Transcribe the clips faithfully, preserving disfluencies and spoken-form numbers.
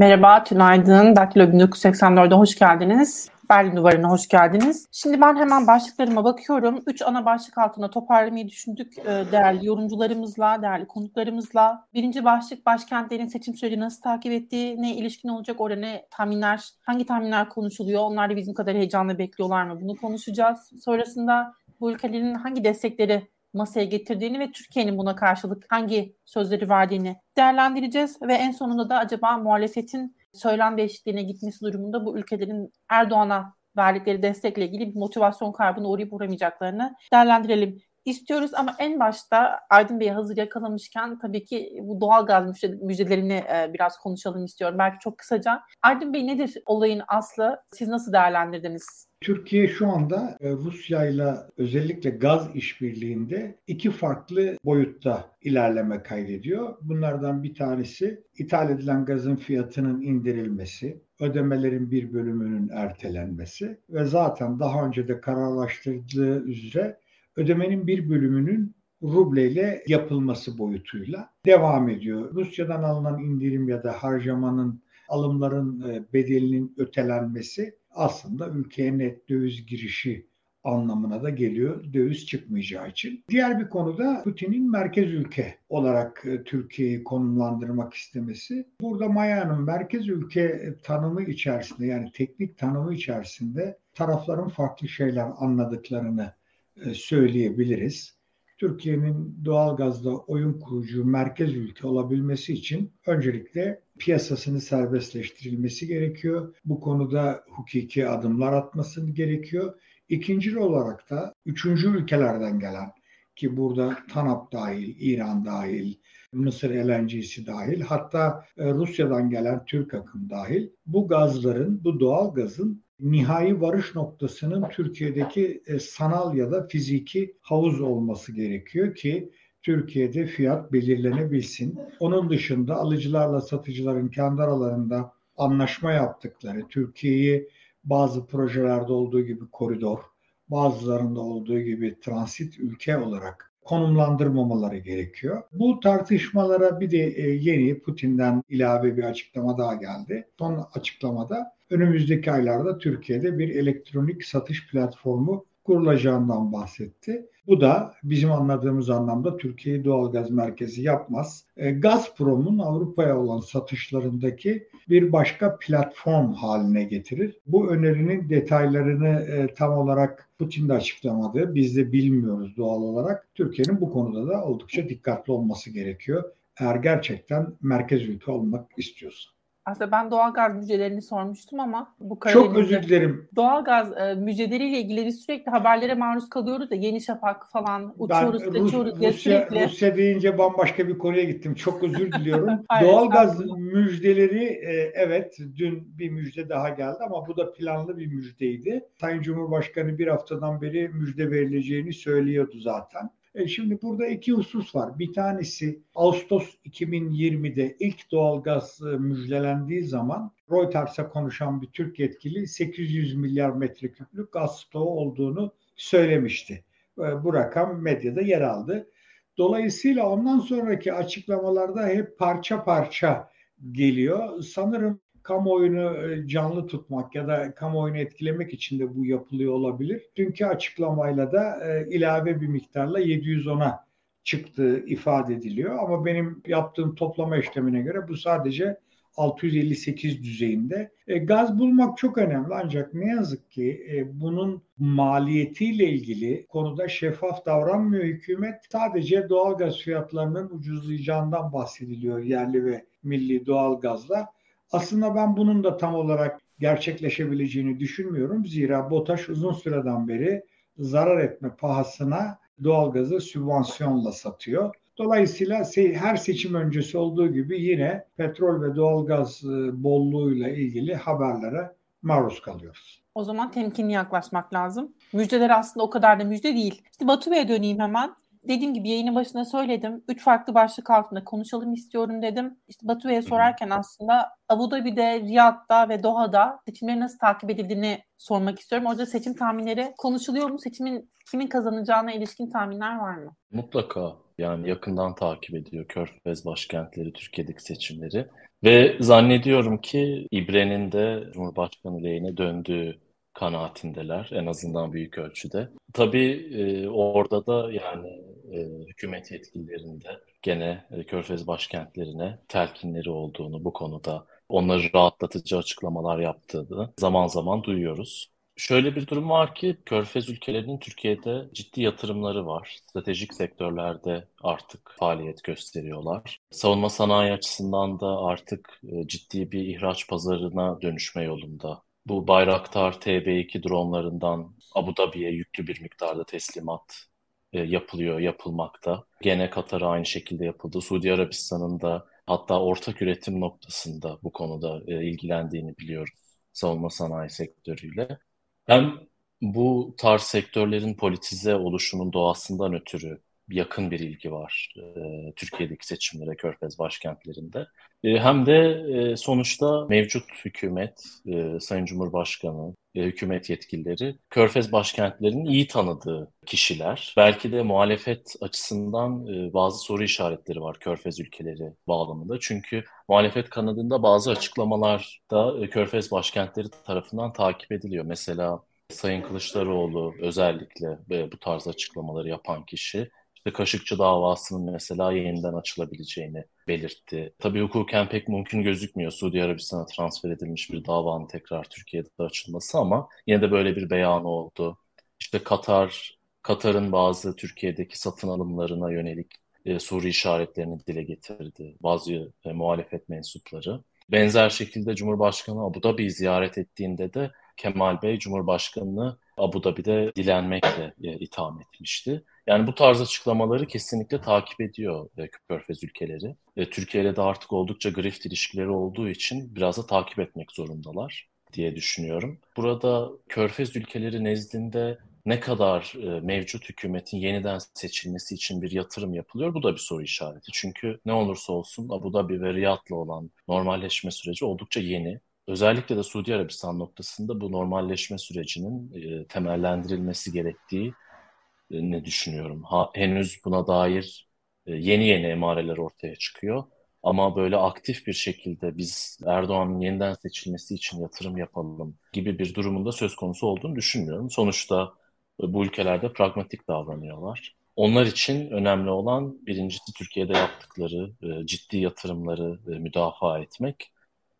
Merhaba, tünaydın. Daktilo bin dokuz yüz seksen dört'e hoş geldiniz. Berlin Duvarı'na hoş geldiniz. Şimdi ben hemen başlıklarıma bakıyorum. Üç ana başlık altında toparlamayı düşündük değerli yorumcularımızla, değerli konuklarımızla. Birinci başlık, başkentlerin seçim süreci nasıl takip ettiğine ilişkin olacak. Orada ne tahminler, hangi tahminler konuşuluyor? Onlar da bizim kadar heyecanla bekliyorlar mı? Bunu konuşacağız. Sonrasında bu ülkelerin hangi destekleri masaya getirdiğini ve Türkiye'nin buna karşılık hangi sözleri verdiğini değerlendireceğiz. Ve en sonunda da acaba muhalefetin söylem değişikliğine gitmesi durumunda bu ülkelerin Erdoğan'a verdikleri destekle ilgili bir motivasyon kaybına uğrayıp uğramayacaklarını değerlendirelim istiyoruz. Ama en başta Aydın Bey'i hazır yakalamışken tabii ki bu doğalgaz müjdelerini biraz konuşalım istiyorum. Belki çok kısaca. Aydın Bey, nedir olayın aslı? Siz nasıl değerlendirdiniz? Türkiye şu anda Rusya'yla özellikle gaz işbirliğinde iki farklı boyutta ilerleme kaydediyor. Bunlardan bir tanesi ithal edilen gazın fiyatının indirilmesi, ödemelerin bir bölümünün ertelenmesi ve zaten daha önce de kararlaştırdığı üzere ödemenin bir bölümünün rubleyle yapılması boyutuyla devam ediyor. Rusya'dan alınan indirim ya da harcamanın, alımların bedelinin ötelenmesi aslında ülkeye net döviz girişi anlamına da geliyor, döviz çıkmayacağı için. Diğer bir konu da Putin'in merkez ülke olarak Türkiye'yi konumlandırmak istemesi. Burada Maya'nın merkez ülke tanımı içerisinde, yani teknik tanımı içerisinde tarafların farklı şeyler anladıklarını söyleyebiliriz. Türkiye'nin doğalgazda oyun kurucu merkez ülke olabilmesi için öncelikle piyasasının serbestleştirilmesi gerekiyor. Bu konuda hukuki adımlar atması gerekiyor. İkinci olarak da üçüncü ülkelerden gelen, ki burada TANAP dahil, İran dahil, Mısır L N G'si dahil, hatta Rusya'dan gelen Türk akım dahil, bu gazların, bu doğalgazın nihai varış noktasının Türkiye'deki sanal ya da fiziki havuz olması gerekiyor ki Türkiye'de fiyat belirlenebilsin. Onun dışında alıcılarla satıcıların kendi aralarında anlaşma yaptıkları, Türkiye'yi bazı projelerde olduğu gibi koridor, bazılarında olduğu gibi transit ülke olarak konumlandırmamaları gerekiyor. Bu tartışmalara bir de yeni Putin'den ilave bir açıklama daha geldi. Son açıklamada önümüzdeki aylarda Türkiye'de bir elektronik satış platformu kurulacağından bahsetti. Bu da bizim anladığımız anlamda Türkiye'yi doğalgaz merkezi yapmaz. Gazprom'un Avrupa'ya olan satışlarındaki bir başka platform haline getirir. Bu önerinin detaylarını tam olarak Putin de açıklamadı. Biz de bilmiyoruz doğal olarak. Türkiye'nin bu konuda da oldukça dikkatli olması gerekiyor, eğer gerçekten merkez ülke olmak istiyorsa. Aslında ben doğalgaz müjdelerini sormuştum ama bu Karadeniz'de... Çok özür dilerim. Doğalgaz e, müjdeleriyle ilgili sürekli haberlere maruz kalıyoruz da Yeni Şafak falan uçuyoruz, ben, uçuyoruz Rus, diye Rusya, sürekli... Rusya deyince bambaşka bir konuya gittim. Çok özür diliyorum. Hayır, doğalgaz müjdeleri e, evet dün bir müjde daha geldi ama bu da planlı bir müjdeydi. Sayın Cumhurbaşkanı bir haftadan beri müjde verileceğini söylüyordu zaten. Şimdi burada iki husus var. Bir tanesi Ağustos iki bin yirmi'de ilk doğalgaz müjdelendiği zaman Reuters'a konuşan bir Türk yetkili sekiz yüz milyar metreküplük gaz stoğu olduğunu söylemişti. Bu rakam medyada yer aldı. Dolayısıyla ondan sonraki açıklamalarda hep parça parça geliyor. Sanırım kamuoyunu canlı tutmak ya da kamuoyunu etkilemek için de bu yapılıyor olabilir. Dünkü açıklamayla da e, ilave bir miktarla yedi yüz ona çıktığı ifade ediliyor. Ama benim yaptığım toplama işlemine göre bu sadece altı yüz elli sekiz düzeyinde. E, gaz bulmak çok önemli, ancak ne yazık ki e, bunun maliyetiyle ilgili konuda şeffaf davranmıyor hükümet. Sadece doğalgaz fiyatlarının ucuzlayacağından bahsediliyor yerli ve milli doğalgazla. Aslında ben bunun da tam olarak gerçekleşebileceğini düşünmüyorum. Zira BOTAŞ uzun süreden beri zarar etme pahasına doğalgazı sübvansiyonla satıyor. Dolayısıyla her seçim öncesi olduğu gibi yine petrol ve doğalgaz bolluğuyla ilgili haberlere maruz kalıyoruz. O zaman temkinli yaklaşmak lazım. Müjdeler aslında o kadar da müjde değil. İşte Batu Bey'e döneyim hemen. Dediğim gibi yayının başına söyledim. Üç farklı başlık altında konuşalım istiyorum dedim. İşte Batu Bey'e sorarken aslında Abu Dhabi'de, Riyad'da ve Doha'da seçimleri nasıl takip edildiğini sormak istiyorum. Orada seçim tahminleri konuşuluyor mu? Seçimin kimin kazanacağına ilişkin tahminler var mı? Mutlaka. Yani yakından takip ediyor Körfez başkentleri, Türkiye'deki seçimleri. Ve zannediyorum ki İbre'nin de Cumhurbaşkanı lehine döndüğü kanaatindeler, en azından büyük ölçüde. Tabii e, orada da yani e, hükümet yetkililerinde gene e, Körfez başkentlerine telkinleri olduğunu, bu konuda onları rahatlatıcı açıklamalar yaptığını zaman zaman duyuyoruz. Şöyle bir durum var ki Körfez ülkelerinin Türkiye'de ciddi yatırımları var. Stratejik sektörlerde artık faaliyet gösteriyorlar. Savunma sanayi açısından da artık ciddi bir ihraç pazarına dönüşme yolunda. Bu Bayraktar T B iki dronlarından Abu Dhabi'ye yüklü bir miktarda teslimat yapılıyor, yapılmakta. Gene Katar'a aynı şekilde yapıldı. Suudi Arabistan'ın da hatta ortak üretim noktasında bu konuda ilgilendiğini biliyoruz savunma sanayi sektörüyle. Hem bu tarz sektörlerin politize oluşunun doğasından ötürü yakın bir ilgi var e, Türkiye'deki seçimlere Körfez başkentlerinde. E, hem de e, sonuçta mevcut hükümet, e, Sayın Cumhurbaşkanı, e, hükümet yetkilileri Körfez başkentlerinin iyi tanıdığı kişiler. Belki de muhalefet açısından e, bazı soru işaretleri var Körfez ülkeleri bağlamında. Çünkü muhalefet kanadında bazı açıklamalar da e, Körfez başkentleri tarafından takip ediliyor. Mesela Sayın Kılıçdaroğlu özellikle e, bu tarz açıklamaları yapan kişi. İşte Kaşıkçı davasının mesela yeniden açılabileceğini belirtti. Tabii hukuken pek mümkün gözükmüyor Suudi Arabistan'a transfer edilmiş bir davanın tekrar Türkiye'de açılması ama yine de böyle bir beyanı oldu. İşte Katar, Katar'ın bazı Türkiye'deki satın alımlarına yönelik e, soru işaretlerini dile getirdi bazı e, muhalefet mensupları. Benzer şekilde Cumhurbaşkanı Abu Dhabi'yi ziyaret ettiğinde de Kemal Bey Cumhurbaşkanı'nı Abu Dhabi'de dilenmekle e, itham etmişti. Yani bu tarz açıklamaları kesinlikle takip ediyor e, Körfez ülkeleri. E, Türkiye ile de artık oldukça grift ilişkileri olduğu için biraz da takip etmek zorundalar diye düşünüyorum. Burada Körfez ülkeleri nezdinde ne kadar e, mevcut hükümetin yeniden seçilmesi için bir yatırım yapılıyor? Bu da bir soru işareti. Çünkü ne olursa olsun Abu Dhabi ve Riyad'la olan normalleşme süreci oldukça yeni. Özellikle de Suudi Arabistan noktasında bu normalleşme sürecinin e, temellendirilmesi gerektiği e, ne düşünüyorum. Ha, henüz buna dair e, yeni yeni emareler ortaya çıkıyor. Ama böyle aktif bir şekilde biz Erdoğan'ın yeniden seçilmesi için yatırım yapalım gibi bir durumunda söz konusu olduğunu düşünmüyorum. Sonuçta e, bu ülkelerde pragmatik davranıyorlar. Onlar için önemli olan birincisi Türkiye'de yaptıkları e, ciddi yatırımları e, müdafaa etmek.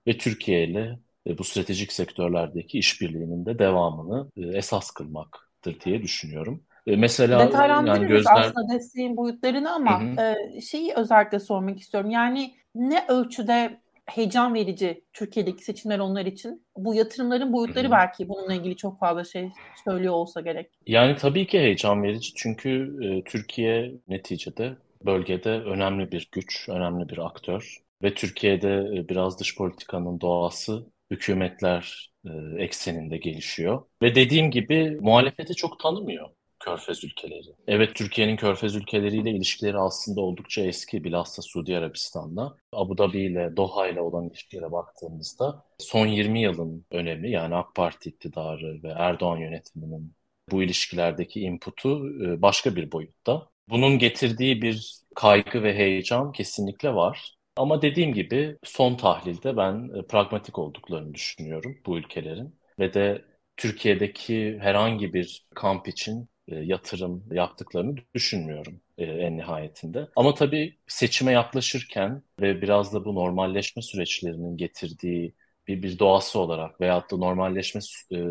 Ve Türkiye ile bu stratejik sektörlerdeki işbirliğinin de devamını esas kılmaktır diye düşünüyorum. Mesela detaylandırırız yani gözler... aslında desteğin boyutlarını ama Hı-hı. şeyi özellikle sormak istiyorum. Yani ne ölçüde heyecan verici Türkiye'deki seçimler onlar için? Bu yatırımların boyutları Hı-hı. belki bununla ilgili çok fazla şey söylüyor olsa gerek. Yani tabii ki heyecan verici çünkü Türkiye neticede bölgede önemli bir güç, önemli bir aktör. Ve Türkiye'de biraz dış politikanın doğası hükümetler ekseninde gelişiyor. Ve dediğim gibi muhalefeti çok tanımıyor Körfez ülkeleri. Evet, Türkiye'nin Körfez ülkeleriyle ilişkileri aslında oldukça eski, bilhassa Suudi Arabistan'la. Abu Dhabi ile Doha ile olan ilişkilere baktığımızda son yirmi yılın önemi, yani AK Parti iktidarı ve Erdoğan yönetiminin bu ilişkilerdeki inputu başka bir boyutta. Bunun getirdiği bir kaygı ve heyecan kesinlikle var. Ama dediğim gibi son tahlilde ben pragmatik olduklarını düşünüyorum bu ülkelerin ve de Türkiye'deki herhangi bir kamp için yatırım yaptıklarını düşünmüyorum en nihayetinde. Ama tabii seçime yaklaşırken ve biraz da bu normalleşme süreçlerinin getirdiği bir, bir doğası olarak veyahut da normalleşme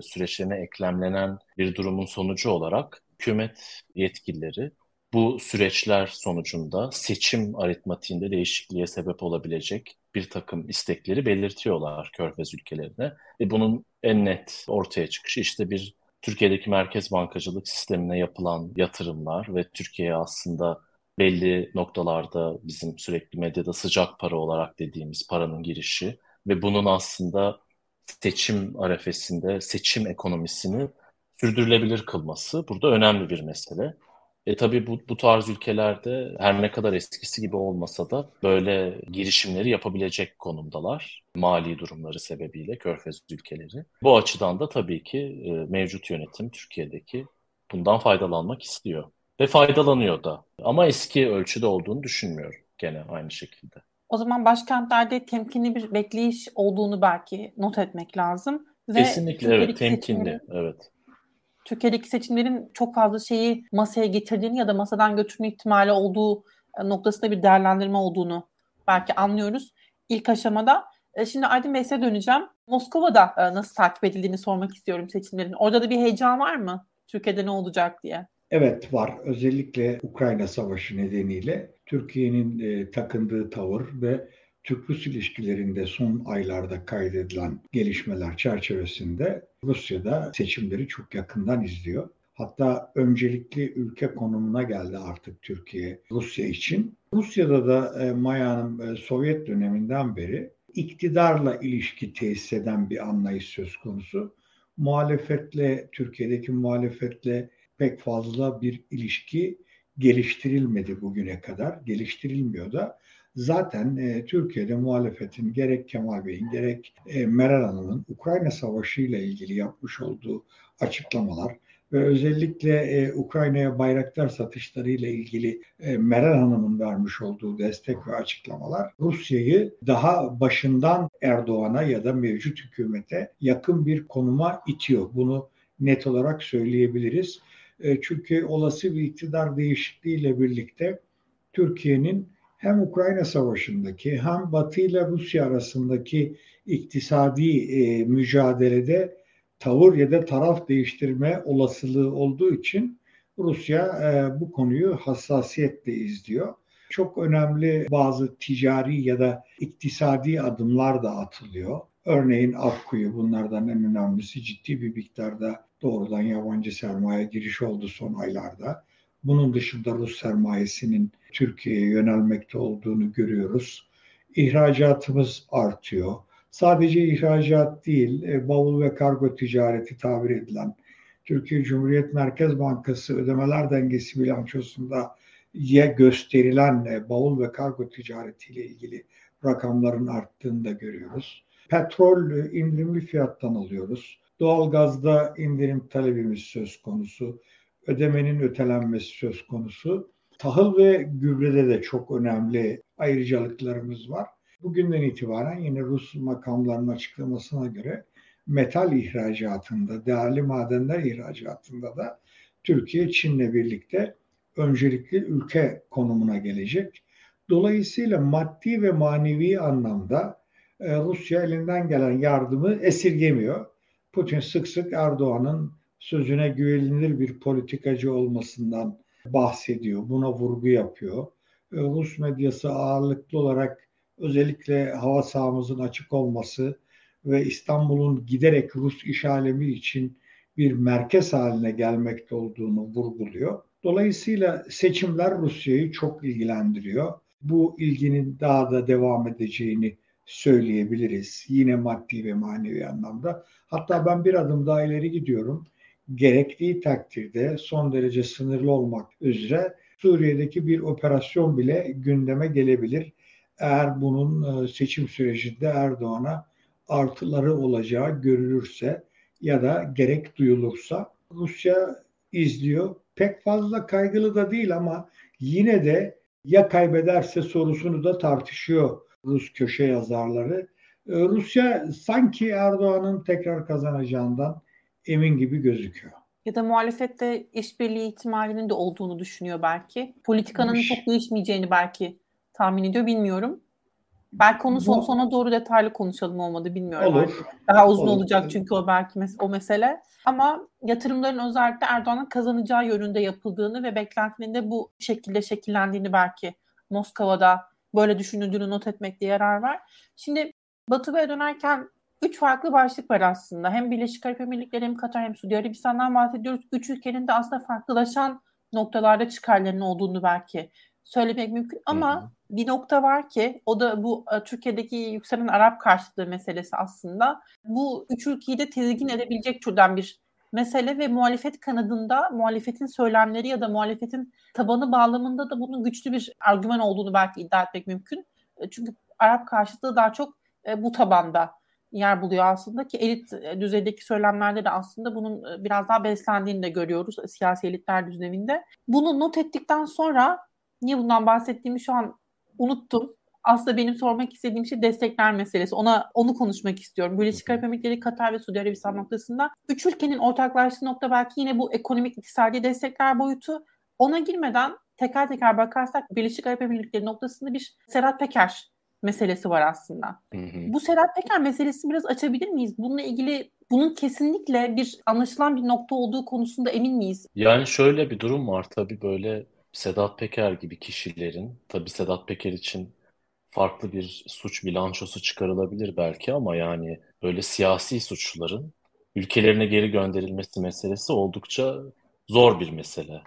süreçlerine eklemlenen bir durumun sonucu olarak hükümet yetkilileri, bu süreçler sonucunda seçim aritmatiğinde değişikliğe sebep olabilecek bir takım istekleri belirtiyorlar Körfez ülkelerine. E bunun en net ortaya çıkışı işte bir Türkiye'deki merkez bankacılık sistemine yapılan yatırımlar ve Türkiye'ye aslında belli noktalarda bizim sürekli medyada sıcak para olarak dediğimiz paranın girişi ve bunun aslında seçim arefesinde seçim ekonomisini sürdürülebilir kılması burada önemli bir mesele. E tabii bu, bu tarz ülkelerde her ne kadar eskisi gibi olmasa da böyle girişimleri yapabilecek konumdalar. Mali durumları sebebiyle Körfez ülkeleri. Bu açıdan da tabii ki e, mevcut yönetim Türkiye'deki bundan faydalanmak istiyor. ve faydalanıyor da. Ama eski ölçüde olduğunu düşünmüyorum gene aynı şekilde. O zaman başkentlerde temkinli bir bekleyiş olduğunu belki not etmek lazım. Ve kesinlikle evet, temkinli. Evet. Türkiye'deki seçimlerin çok fazla şeyi masaya getirdiğini ya da masadan götürme ihtimali olduğu noktasında bir değerlendirme olduğunu belki anlıyoruz ilk aşamada. Şimdi Aydın Bey, size döneceğim. Moskova'da nasıl takip edildiğini sormak istiyorum seçimlerin. Orada da bir heyecan var mı? Türkiye'de ne olacak diye. Evet, var. Özellikle Ukrayna Savaşı nedeniyle Türkiye'nin e, takındığı tavır ve Türk-Rus ilişkilerinde son aylarda kaydedilen gelişmeler çerçevesinde Rusya'da seçimleri çok yakından izliyor. Hatta öncelikli ülke konumuna geldi artık Türkiye Rusya için. Rusya'da da e, Maya Hanım e, Sovyet döneminden beri iktidarla ilişki tesis eden bir anlayış söz konusu. Muhalefetle, Türkiye'deki muhalefetle pek fazla bir ilişki geliştirilmedi bugüne kadar. Geliştirilmiyor da. Zaten e, Türkiye'de muhalefetin gerek Kemal Bey'in gerek e, Meral Hanım'ın Ukrayna Savaşı ile ilgili yapmış olduğu açıklamalar ve özellikle e, Ukrayna'ya Bayraktar satışları ile ilgili e, Meral Hanım'ın vermiş olduğu destek ve açıklamalar Rusya'yı daha başından Erdoğan'a ya da mevcut hükümete yakın bir konuma itiyor. Bunu net olarak söyleyebiliriz. E, çünkü olası bir iktidar değişikliği ile birlikte Türkiye'nin hem Ukrayna Savaşı'ndaki hem Batı ile Rusya arasındaki iktisadi e, mücadelede tavır ya da taraf değiştirme olasılığı olduğu için Rusya e, bu konuyu hassasiyetle izliyor. Çok önemli bazı ticari ya da iktisadi adımlar da atılıyor. Örneğin Akkuyu, bunlardan en önemlisi, ciddi bir miktarda doğrudan yabancı sermaye girişi oldu son aylarda. Bunun dışında Rus sermayesinin Türkiye'ye yönelmekte olduğunu görüyoruz. İhracatımız artıyor. Sadece ihracat değil, bavul ve kargo ticareti tabir edilen Türkiye Cumhuriyet Merkez Bankası ödemeler dengesi bilançosunda ye gösterilen bavul ve kargo ticaretiyle ilgili rakamların arttığını da görüyoruz. Petrol indirimli fiyattan alıyoruz. Doğalgazda indirim talebimiz söz konusu. Ödemenin ötelenmesi söz konusu. Tahıl ve gübrede de çok önemli ayrıcalıklarımız var. Bugünden itibaren yine Rus makamlarının açıklamasına göre metal ihracatında, değerli madenler ihracatında da Türkiye Çin'le birlikte öncelikli ülke konumuna gelecek. Dolayısıyla maddi ve manevi anlamda Rusya elinden gelen yardımı esirgemiyor. Putin sık sık Erdoğan'ın sözüne güvenilir bir politikacı olmasından bahsediyor. Buna vurgu yapıyor. Rus medyası ağırlıklı olarak özellikle hava sahamızın açık olması ve İstanbul'un giderek Rus iş alemi için bir merkez haline gelmekte olduğunu vurguluyor. Dolayısıyla seçimler Rusya'yı çok ilgilendiriyor. Bu ilginin daha da devam edeceğini söyleyebiliriz. Yine maddi ve manevi anlamda. Hatta ben bir adım daha ileri gidiyorum. Gerektiği takdirde son derece sınırlı olmak üzere Suriye'deki bir operasyon bile gündeme gelebilir. Eğer bunun seçim sürecinde Erdoğan'a artıları olacağı görülürse ya da gerek duyulursa Rusya izliyor. Pek fazla kaygılı da değil ama yine de ya kaybederse sorusunu da tartışıyor Rus köşe yazarları. Rusya sanki Erdoğan'ın tekrar kazanacağından emin gibi gözüküyor. Ya da muhalefette işbirliği ihtimalinin de olduğunu düşünüyor belki. Politikanın Ş- çok değişmeyeceğini belki tahmin ediyor, bilmiyorum. Belki onu son sona doğru detaylı konuşalım, olmadı bilmiyorum. Olur. Belki. Daha uzun Olur. olacak çünkü o belki mes- o mesele. Ama yatırımların özellikle Erdoğan'ın kazanacağı yönünde yapıldığını ve beklentinin de bu şekilde şekillendiğini belki Moskova'da böyle düşünüldüğünü not etmekte yarar var. Şimdi Batı'ya dönerken üç farklı başlık var aslında. Hem Birleşik Arap Emirlikleri, hem Katar, hem Suudi Arabistan'dan bahsediyoruz. Üç ülkenin de aslında farklılaşan noktalarda çıkarlarının olduğunu belki söylemek mümkün. Ama hmm. bir nokta var ki o da bu Türkiye'deki yükselen Arap karşıtlığı meselesi aslında. Bu üç ülkeyi de tedirgin edebilecek türden bir mesele ve muhalefet kanadında, muhalefetin söylemleri ya da muhalefetin tabanı bağlamında da bunun güçlü bir argüman olduğunu belki iddia etmek mümkün. Çünkü Arap karşıtlığı daha çok bu tabanda yer buluyor aslında ki elit düzeydeki söylemlerde de aslında bunun biraz daha beslendiğini de görüyoruz siyasi elitler düzleminde. Bunu not ettikten sonra niye bundan bahsettiğimi şu an unuttum. Aslında benim sormak istediğim şey destekler meselesi. Ona onu konuşmak istiyorum. Birleşik Arap Emirlikleri, Katar ve Suudi Arabistan noktasında üç ülkenin ortaklaştığı nokta belki yine bu ekonomik iktisadi destekler boyutu. Ona girmeden teker teker bakarsak Birleşik Arap Emirlikleri noktasında bir Sedat Peker meselesi var aslında. Hı hı. Bu Sedat Peker meselesini biraz açabilir miyiz? Bununla ilgili bunun kesinlikle bir anlaşılan bir nokta olduğu konusunda emin miyiz? Yani şöyle bir durum var tabii, böyle Sedat Peker gibi kişilerin, tabii Sedat Peker için farklı bir suç bilançosu çıkarılabilir belki ama yani böyle siyasi suçluların ülkelerine geri gönderilmesi meselesi oldukça zor bir mesele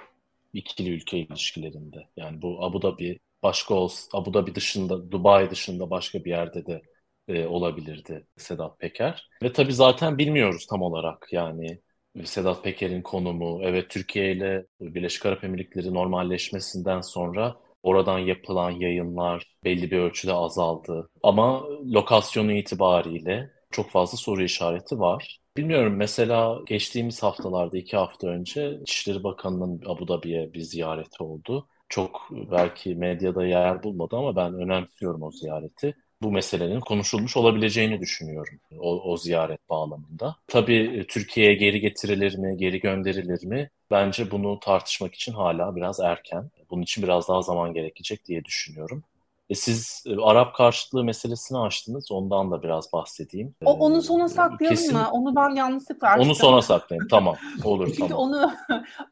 ikili ülke ilişkilerinde. Yani bu Abu Dhabi başka olsa, Abu Dhabi dışında, Dubai dışında başka bir yerde de e, olabilirdi Sedat Peker. Ve tabii zaten bilmiyoruz tam olarak yani Sedat Peker'in konumu. Evet, Türkiye ile Birleşik Arap Emirlikleri normalleşmesinden sonra oradan yapılan yayınlar belli bir ölçüde azaldı. Ama lokasyonu itibariyle çok fazla soru işareti var. Bilmiyorum, mesela geçtiğimiz haftalarda, iki hafta önce İçişleri Bakanı'nın Abu Dhabi'ye bir ziyareti oldu. Çok belki medyada yer bulmadı ama ben önemsiyorum o ziyareti. Bu meselenin konuşulmuş olabileceğini düşünüyorum o, o ziyaret bağlamında. Tabii Türkiye'ye geri getirilir mi, geri gönderilir mi? Bence bunu tartışmak için hala biraz erken. Bunun için biraz daha zaman gerekecek diye düşünüyorum. E siz Arap karşıtlığı meselesini açtınız. Ondan da biraz bahsedeyim. O, onu sona saklayalım Kesin... mı? Onu ben yanlışlıkla açtım. Onu sona saklayayım. Tamam. Olur. Çünkü tamam. onu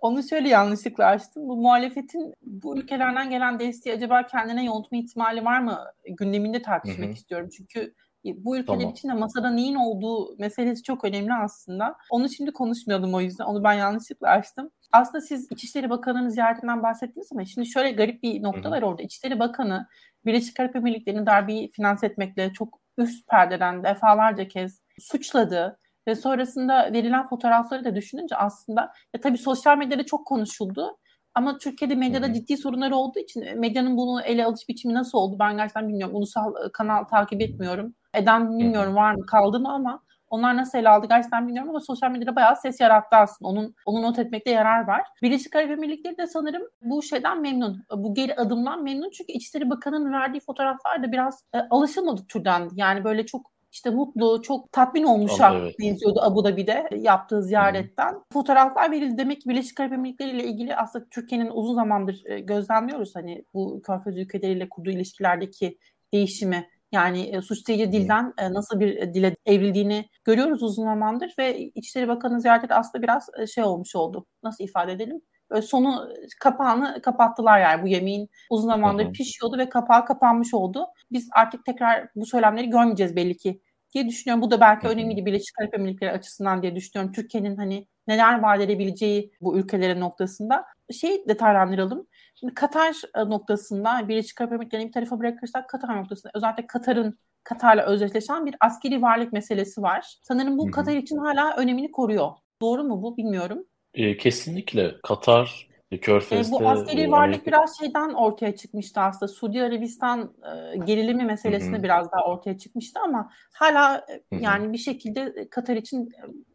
onu şöyle yanlışlıkla açtım. Bu muhalefetin bu ülkelerden gelen desteği acaba kendine yontma ihtimali var mı? Gündeminde tartışmak Hı-hı. istiyorum. Çünkü bu ülkeler tamam. için de masada neyin olduğu meselesi çok önemli aslında. Onu şimdi konuşmayalım o yüzden. Onu ben yanlışlıkla açtım. Aslında siz İçişleri Bakanı'nın ziyaretinden bahsettiniz ama şimdi şöyle garip bir nokta var orada. İçişleri Bakanı Birleşik Arap Emirlikleri'nin darbeyi finanse etmekle çok üst perdeden defalarca kez suçladı ve sonrasında verilen fotoğrafları da düşününce aslında ya tabii sosyal medyada çok konuşuldu ama Türkiye'de medyada Hı-hı. ciddi sorunları olduğu için medyanın bunu ele alış biçimi nasıl oldu ben gerçekten bilmiyorum. Ulusal kanal takip etmiyorum. Eden bilmiyorum var mı kaldı mı ama onlar nasıl ele aldı gerçekten bilmiyorum ama sosyal medyada bayağı ses yarattı aslında. Onun, onu not etmekte yarar var. Birleşik Arap Emirlikleri de sanırım bu şeyden memnun. Bu geri adımdan memnun. Çünkü İçişleri Bakanı'nın verdiği fotoğraflar da biraz e, alışılmadık türdendi. Yani böyle çok işte mutlu, çok tatmin olmuşa evet. benziyordu Abu Dhabi'de yaptığı ziyaretten. Hı. Fotoğraflar verildi. Demek ki Birleşik Arap Emirlikleri ile ilgili aslında Türkiye'nin uzun zamandır gözlemliyoruz. Hani bu Körfez ülkeleriyle kurduğu ilişkilerdeki değişimi. Yani suçlayıcı dilden nasıl bir dile evrildiğini görüyoruz uzun zamandır ve İçişleri Bakanı ziyareti aslında biraz şey olmuş oldu. Nasıl ifade edelim? Böyle sonu, kapağını kapattılar yani bu yemeğin uzun zamandır Hı-hı. pişiyordu ve kapağı kapanmış oldu. Biz artık tekrar bu söylemleri görmeyeceğiz belli ki diye düşünüyorum. Bu da belki Hı-hı. önemliydi Birleşik Arap Emirlikleri açısından diye düşünüyorum. Türkiye'nin hani neler vaat edebileceği bu ülkelere noktasında. Şey detaylandıralım. Şimdi Katar noktasında Birleşik Arap Emirlikleri'ni bir tarafa bırakırsak Katar noktasında özellikle Katar'ın Katar'la özdeşleşen bir askeri varlık meselesi var. Sanırım bu Hı-hı. Katar için hala önemini koruyor. Doğru mu bu bilmiyorum. E, kesinlikle Katar Körfez'de... E, bu askeri e, varlık Amerika... biraz şeyden ortaya çıkmıştı aslında. Suudi Arabistan e, gerilimi meselesinde Hı-hı. biraz daha ortaya çıkmıştı ama hala Hı-hı. yani bir şekilde Katar için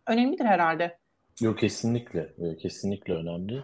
önemlidir herhalde. Yok kesinlikle. E, kesinlikle önemli.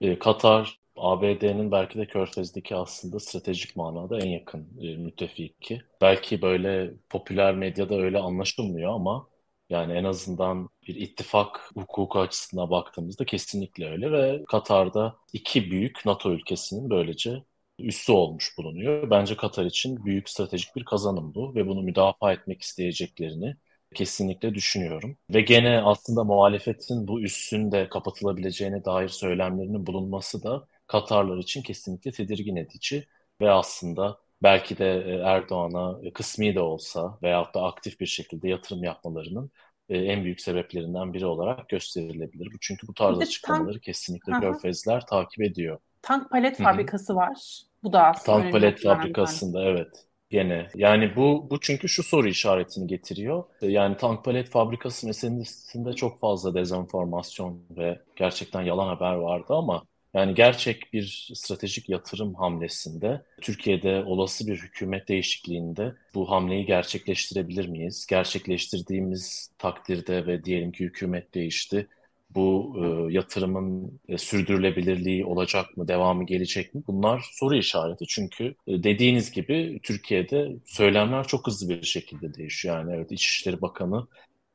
E, Katar A B D'nin belki de Körfez'deki aslında stratejik manada en yakın e, müttefiki. Belki böyle popüler medyada öyle anlaşılmıyor ama yani en azından bir ittifak hukuku açısından baktığımızda kesinlikle öyle ve Katar'da iki büyük NATO ülkesinin böylece üssü olmuş bulunuyor. Bence Katar için büyük stratejik bir kazanım bu ve bunu müdafaa etmek isteyeceklerini kesinlikle düşünüyorum. Ve gene aslında muhalefetin bu üssün de kapatılabileceğine dair söylemlerinin bulunması da Katarlar için kesinlikle tedirgin edici ve aslında belki de Erdoğan'a kısmi de olsa veyahut da aktif bir şekilde yatırım yapmalarının en büyük sebeplerinden biri olarak gösterilebilir. Çünkü bu tarz açıklamaları tank... kesinlikle Aha. Körfezler takip ediyor. Tank palet Hı-hı. fabrikası var. Bu da aslında tank palet fabrikasında yani. Evet. Gene yani bu bu çünkü şu soru işaretini getiriyor. Yani tank palet fabrikası meselesinde çok fazla dezenformasyon ve gerçekten yalan haber vardı ama Yani gerçek bir stratejik yatırım hamlesinde, Türkiye'de olası bir hükümet değişikliğinde bu hamleyi gerçekleştirebilir miyiz? Gerçekleştirdiğimiz takdirde ve diyelim ki hükümet değişti, bu e, yatırımın e, sürdürülebilirliği olacak mı, devamı gelecek mi? Bunlar soru işareti. Çünkü e, dediğiniz gibi Türkiye'de söylemler çok hızlı bir şekilde değişiyor. Yani evet, İçişleri Bakanı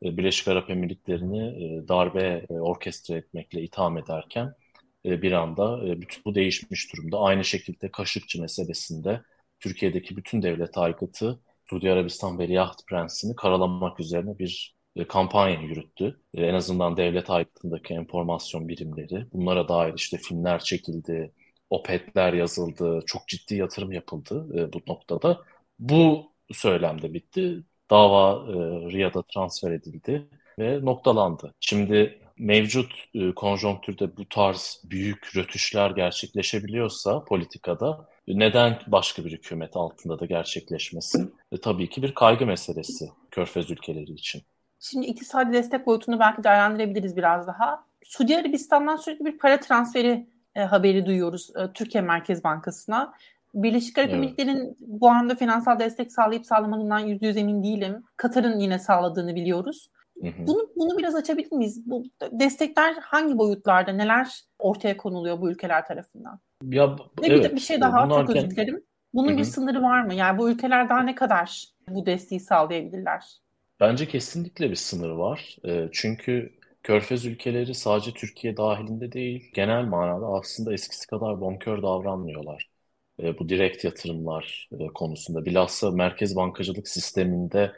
e, Birleşik Arap Emirlikleri'ni e, darbe e, orkestra etmekle itham ederken e, bir anda e, bütün bu değişmiş durumda. Aynı şekilde Kaşıkçı meselesinde Türkiye'deki bütün devlet aygıtı Suudi Arabistan Veliaht Prensi'ni karalamak üzerine bir kampanya yürüttü. En azından devlet aygıtındaki enformasyon birimleri. Bunlara dair işte filmler çekildi, opetler yazıldı, çok ciddi yatırım yapıldı bu noktada. Bu söylemde bitti. Dava Riyad'a transfer edildi ve noktalandı. Şimdi mevcut konjonktürde bu tarz büyük rötuşlar gerçekleşebiliyorsa politikada, neden başka bir hükümet altında da gerçekleşmesin? E, tabii ki bir kaygı meselesi Körfez ülkeleri için. Şimdi iktisadi destek boyutunu belki değerlendirebiliriz biraz daha. Suudi Arabistan'dan sürekli bir para transferi e, haberi duyuyoruz e, Türkiye Merkez Bankası'na. Birleşik Arap Emirlikleri'nin evet. bu anda finansal destek sağlayıp sağlamadığından yüzde yüz emin değilim. Katar'ın yine sağladığını biliyoruz. Hı hı. Bunu, bunu biraz açabilir miyiz? Bu destekler hangi boyutlarda, neler ortaya konuluyor bu ülkeler tarafından? Ya, Ve evet. bir, bir şey daha Bunlarken... çok özür dilerim. Bunun hı hı. bir sınırı var mı? Yani bu ülkeler daha ne kadar bu desteği sağlayabilirler? Bence kesinlikle bir sınır var. Çünkü Körfez ülkeleri sadece Türkiye dahilinde değil, genel manada aslında eskisi kadar bonkör davranmıyorlar. Bu direkt yatırımlar konusunda. Bilhassa merkez bankacılık sisteminde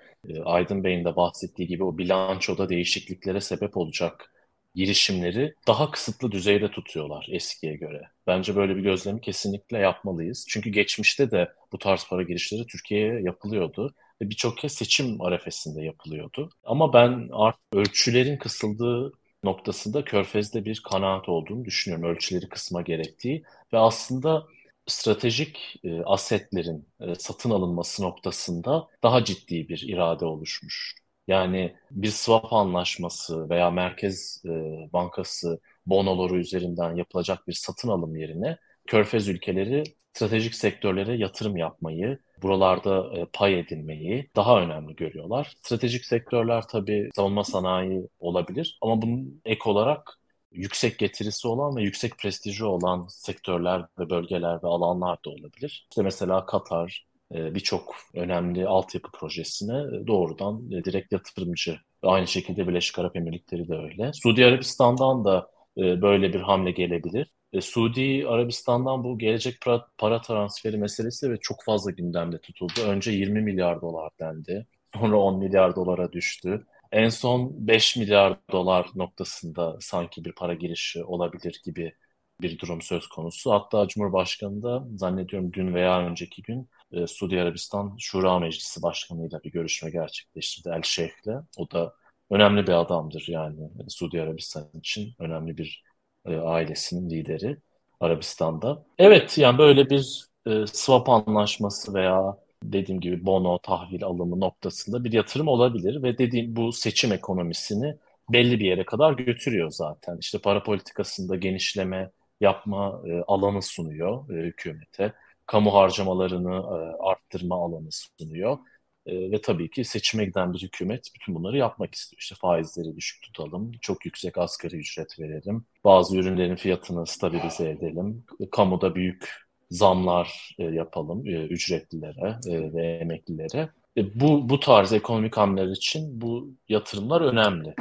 Aydın Bey'in de bahsettiği gibi o bilançoda değişikliklere sebep olacak girişimleri daha kısıtlı düzeyde tutuyorlar eskiye göre. Bence böyle bir gözlemi kesinlikle yapmalıyız. Çünkü geçmişte de bu tarz para girişleri Türkiye'ye yapılıyordu. Birçok kez seçim arefesinde yapılıyordu. Ama ben artık ölçülerin kısıldığı noktasında Körfez'de bir kanaat olduğunu düşünüyorum. Ölçüleri kısma gerektiği ve aslında stratejik e, asetlerin e, satın alınması noktasında daha ciddi bir irade oluşmuş. Yani bir swap anlaşması veya Merkez e, Bankası bonoları üzerinden yapılacak bir satın alım yerine Körfez ülkeleri stratejik sektörlere yatırım yapmayı, buralarda pay edinmeyi daha önemli görüyorlar. Stratejik sektörler tabii savunma sanayi olabilir ama bunun ek olarak yüksek getirisi olan ve yüksek prestiji olan sektörler ve bölgeler ve alanlar da olabilir. İşte mesela Katar birçok önemli altyapı projesine doğrudan direkt yatırımcı. Aynı şekilde Birleşik Arap Emirlikleri de öyle. Suudi Arabistan'dan da böyle bir hamle gelebilir. E, Suudi Arabistan'dan bu gelecek para, para transferi meselesi ve çok fazla gündemde tutuldu. Önce yirmi milyar dolar dendi. Sonra on milyar dolara düştü. En son beş milyar dolar noktasında sanki bir para girişi olabilir gibi bir durum söz konusu. Hatta Cumhurbaşkanı da zannediyorum dün veya önceki gün e, Suudi Arabistan Şura Meclisi Başkanı'yla bir görüşme gerçekleştirdi El-Şeyh'le. O da önemli bir adamdır yani Suudi Arabistan için önemli bir ailesinin lideri Arabistan'da. Evet, yani böyle bir e, swap anlaşması veya dediğim gibi bono tahvil alımı noktasında bir yatırım olabilir ve dediğim bu seçim ekonomisini belli bir yere kadar götürüyor zaten. İşte para politikasında genişleme yapma e, alanı sunuyor e, hükümete. Kamu harcamalarını e, arttırma alanı sunuyor. E, ve tabii ki seçime giden bir hükümet bütün bunları yapmak istiyor. İşte faizleri düşük tutalım, çok yüksek asgari ücret verelim, bazı ürünlerin fiyatını stabilize edelim, kamuda büyük zamlar e, yapalım e, ücretlilere e, ve emeklilere. E, bu, bu tarz ekonomik hamleler için bu yatırımlar önemli.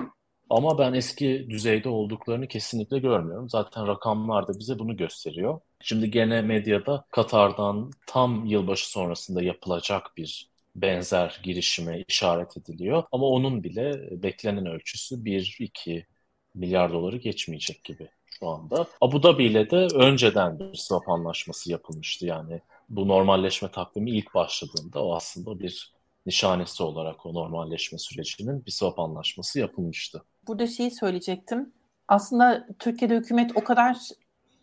Ama ben eski düzeyde olduklarını kesinlikle görmüyorum. Zaten rakamlar da bize bunu gösteriyor. Şimdi gene medyada Katar'dan tam yılbaşı sonrasında yapılacak bir benzer girişime işaret ediliyor. Ama onun bile beklenen ölçüsü bir iki milyar doları geçmeyecek gibi şu anda. Abu Dhabi'yle de önceden bir swap anlaşması yapılmıştı. Yani bu normalleşme takvimi ilk başladığında o aslında bir nişanesi olarak o normalleşme sürecinin bir swap anlaşması yapılmıştı. Burada şeyi söyleyecektim. Aslında Türkiye'de hükümet o kadar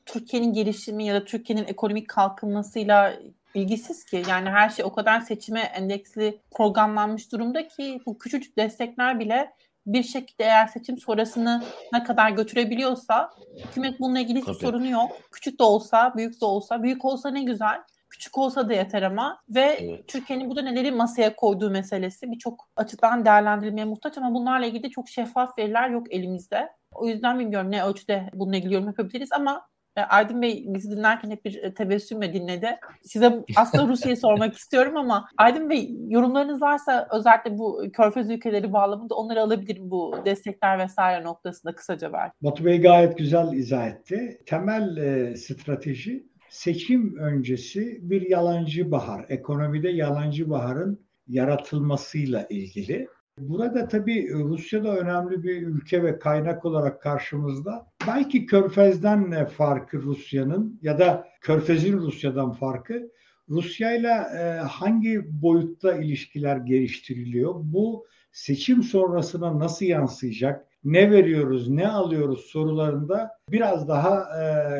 Türkiye'nin gelişimi ya da Türkiye'nin ekonomik kalkınmasıyla ilgisiz ki, yani her şey o kadar seçime endeksli programlanmış durumda ki bu küçücük destekler bile bir şekilde eğer seçim sonrasını ne kadar götürebiliyorsa hükümet bununla ilgili hiçbir sorunu yok. Küçük de olsa, büyük de olsa, büyük olsa ne güzel, küçük olsa da yeter ama ve evet. Türkiye'nin burada neleri masaya koyduğu meselesi birçok açıdan değerlendirilmeye muhtaç ama bunlarla ilgili de çok şeffaf veriler yok elimizde. O yüzden bilmiyorum ne ölçüde bununla ilgili yorum yapabiliriz ama Aydın Bey bizi dinlerken hep bir tebessümle dinledi. Size aslında Rusya'yı sormak istiyorum ama Aydın Bey yorumlarınız varsa özellikle bu Körfez ülkeleri bağlamında onları alabilirim bu destekler vesaire noktasında kısaca ver. Batu Bey gayet güzel izah etti. Temel e, strateji seçim öncesi bir yalancı bahar, ekonomide yalancı baharın yaratılmasıyla ilgili. Burada tabii Rusya da önemli bir ülke ve kaynak olarak karşımızda. Belki Körfez'den ne farkı Rusya'nın ya da Körfez'in Rusya'dan farkı Rusya'yla hangi boyutta ilişkiler geliştiriliyor? Bu seçim sonrasına nasıl yansıyacak? Ne veriyoruz, ne alıyoruz sorularında biraz daha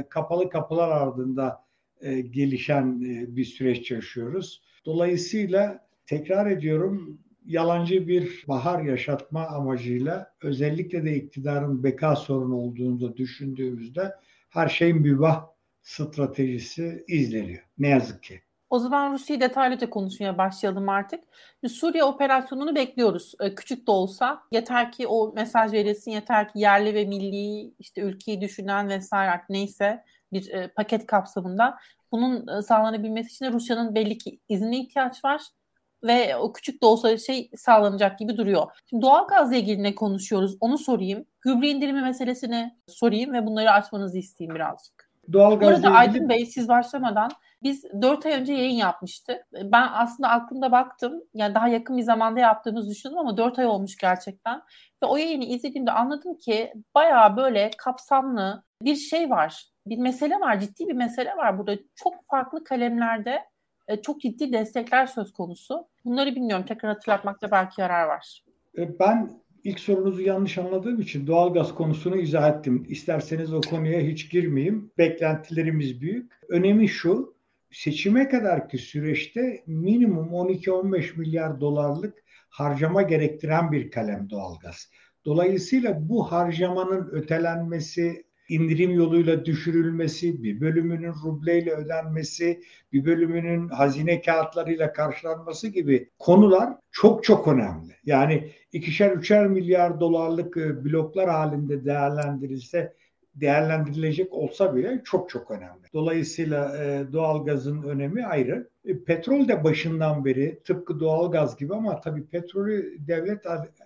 kapalı kapılar ardında gelişen bir süreç yaşıyoruz. Dolayısıyla tekrar ediyorum, yalancı bir bahar yaşatma amacıyla özellikle de iktidarın beka sorunu olduğunu da düşündüğümüzde her şeyin mübah stratejisi izleniyor. Ne yazık ki. O zaman Rusya'yı detaylıca konuşmaya başlayalım artık. Suriye operasyonunu bekliyoruz. Küçük de olsa yeter ki o mesaj verilsin, yeter ki yerli ve milli işte ülkeyi düşünen vesaire neyse bir paket kapsamında bunun sağlanabilmesi için Rusya'nın belli ki iznine ihtiyaç var. Ve o küçük de olsa şey sağlanacak gibi duruyor. Şimdi doğalgazla ilgili ne konuşuyoruz onu sorayım. Gübre indirimi meselesini sorayım ve bunları açmanızı isteyeyim birazcık. Doğalgaz burada Aydın Bey siz başlamadan biz dört ay önce yayın yapmıştık. Ben aslında aklımda baktım. Yani daha yakın bir zamanda yaptığımızı düşündüm ama dört ay olmuş gerçekten. Ve o yayını izlediğimde anladım ki bayağı böyle kapsamlı bir şey var. Bir mesele var, ciddi bir mesele var burada. Çok farklı kalemlerde çok ciddi destekler söz konusu. Bunları bilmiyorum. Tekrar hatırlatmakta belki yarar var. Ben ilk sorunuzu yanlış anladığım için doğalgaz konusunu izah ettim. İsterseniz o konuya hiç girmeyeyim. Beklentilerimiz büyük. Önemi şu, seçime kadarki süreçte minimum on iki on beş milyar dolarlık harcama gerektiren bir kalem doğalgaz. Dolayısıyla bu harcamanın ötelenmesi, indirim yoluyla düşürülmesi, bir bölümünün rubleyle ödenmesi, bir bölümünün hazine kağıtlarıyla karşılanması gibi konular çok çok önemli. Yani ikişer üçer milyar dolarlık bloklar halinde değerlendirilse, değerlendirilecek olsa bile çok çok önemli. Dolayısıyla doğalgazın önemi ayrı. Petrol de başından beri tıpkı doğalgaz gibi ama tabii petrolü devlet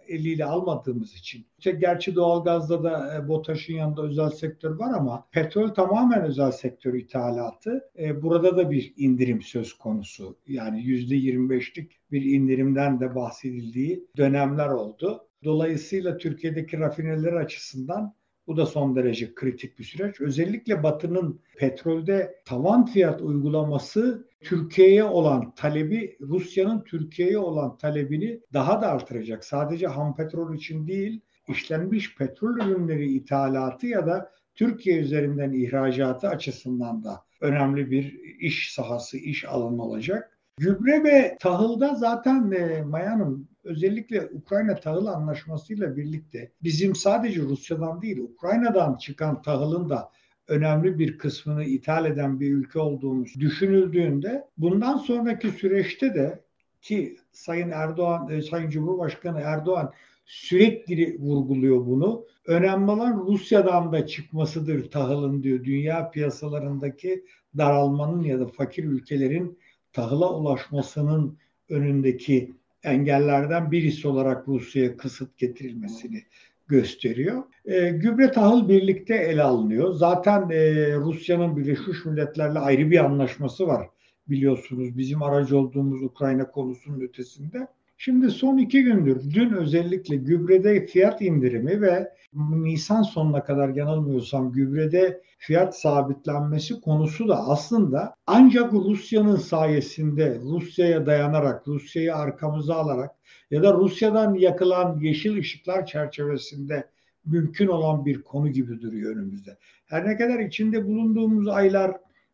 eliyle almadığımız için. İşte gerçi doğalgazda da BOTAŞ'ın yanında özel sektör var ama petrol tamamen özel sektör ithalatı. Burada da bir indirim söz konusu. Yani yüzde yirmi beşlik bir indirimden de bahsedildiği dönemler oldu. Dolayısıyla Türkiye'deki rafineler açısından bu da son derece kritik bir süreç. Özellikle Batı'nın petrolde tavan fiyat uygulaması Türkiye'ye olan talebi, Rusya'nın Türkiye'ye olan talebini daha da artıracak. Sadece ham petrol için değil, işlenmiş petrol ürünleri ithalatı ya da Türkiye üzerinden ihracatı açısından da önemli bir iş sahası, iş alanı olacak. Gübre ve tahılda zaten e, Mayan'ın özellikle Ukrayna tahıl anlaşmasıyla birlikte bizim sadece Rusya'dan değil Ukrayna'dan çıkan tahılın da önemli bir kısmını ithal eden bir ülke olduğumuz düşünüldüğünde bundan sonraki süreçte de ki Sayın Erdoğan, Sayın Cumhurbaşkanı Erdoğan sürekli vurguluyor bunu. Önemli olan Rusya'dan da çıkmasıdır tahılın diyor. Dünya piyasalarındaki daralmanın ya da fakir ülkelerin tahıla ulaşmasının önündeki engellerden birisi olarak Rusya'ya kısıt getirilmesini gösteriyor. E, gübre tahıl birlikte ele alınıyor. Zaten e, Rusya'nın Birleşmiş Milletler'le ayrı bir anlaşması var biliyorsunuz. Bizim aracı olduğumuz Ukrayna konusunun ötesinde. Şimdi son iki gündür dün özellikle gübrede fiyat indirimi ve Nisan sonuna kadar yanılmıyorsam gübrede fiyat sabitlenmesi konusu da aslında ancak Rusya'nın sayesinde Rusya'ya dayanarak, Rusya'yı arkamıza alarak ya da Rusya'dan yakılan yeşil ışıklar çerçevesinde mümkün olan bir konu gibi duruyor önümüzde. Her ne kadar içinde bulunduğumuz aylar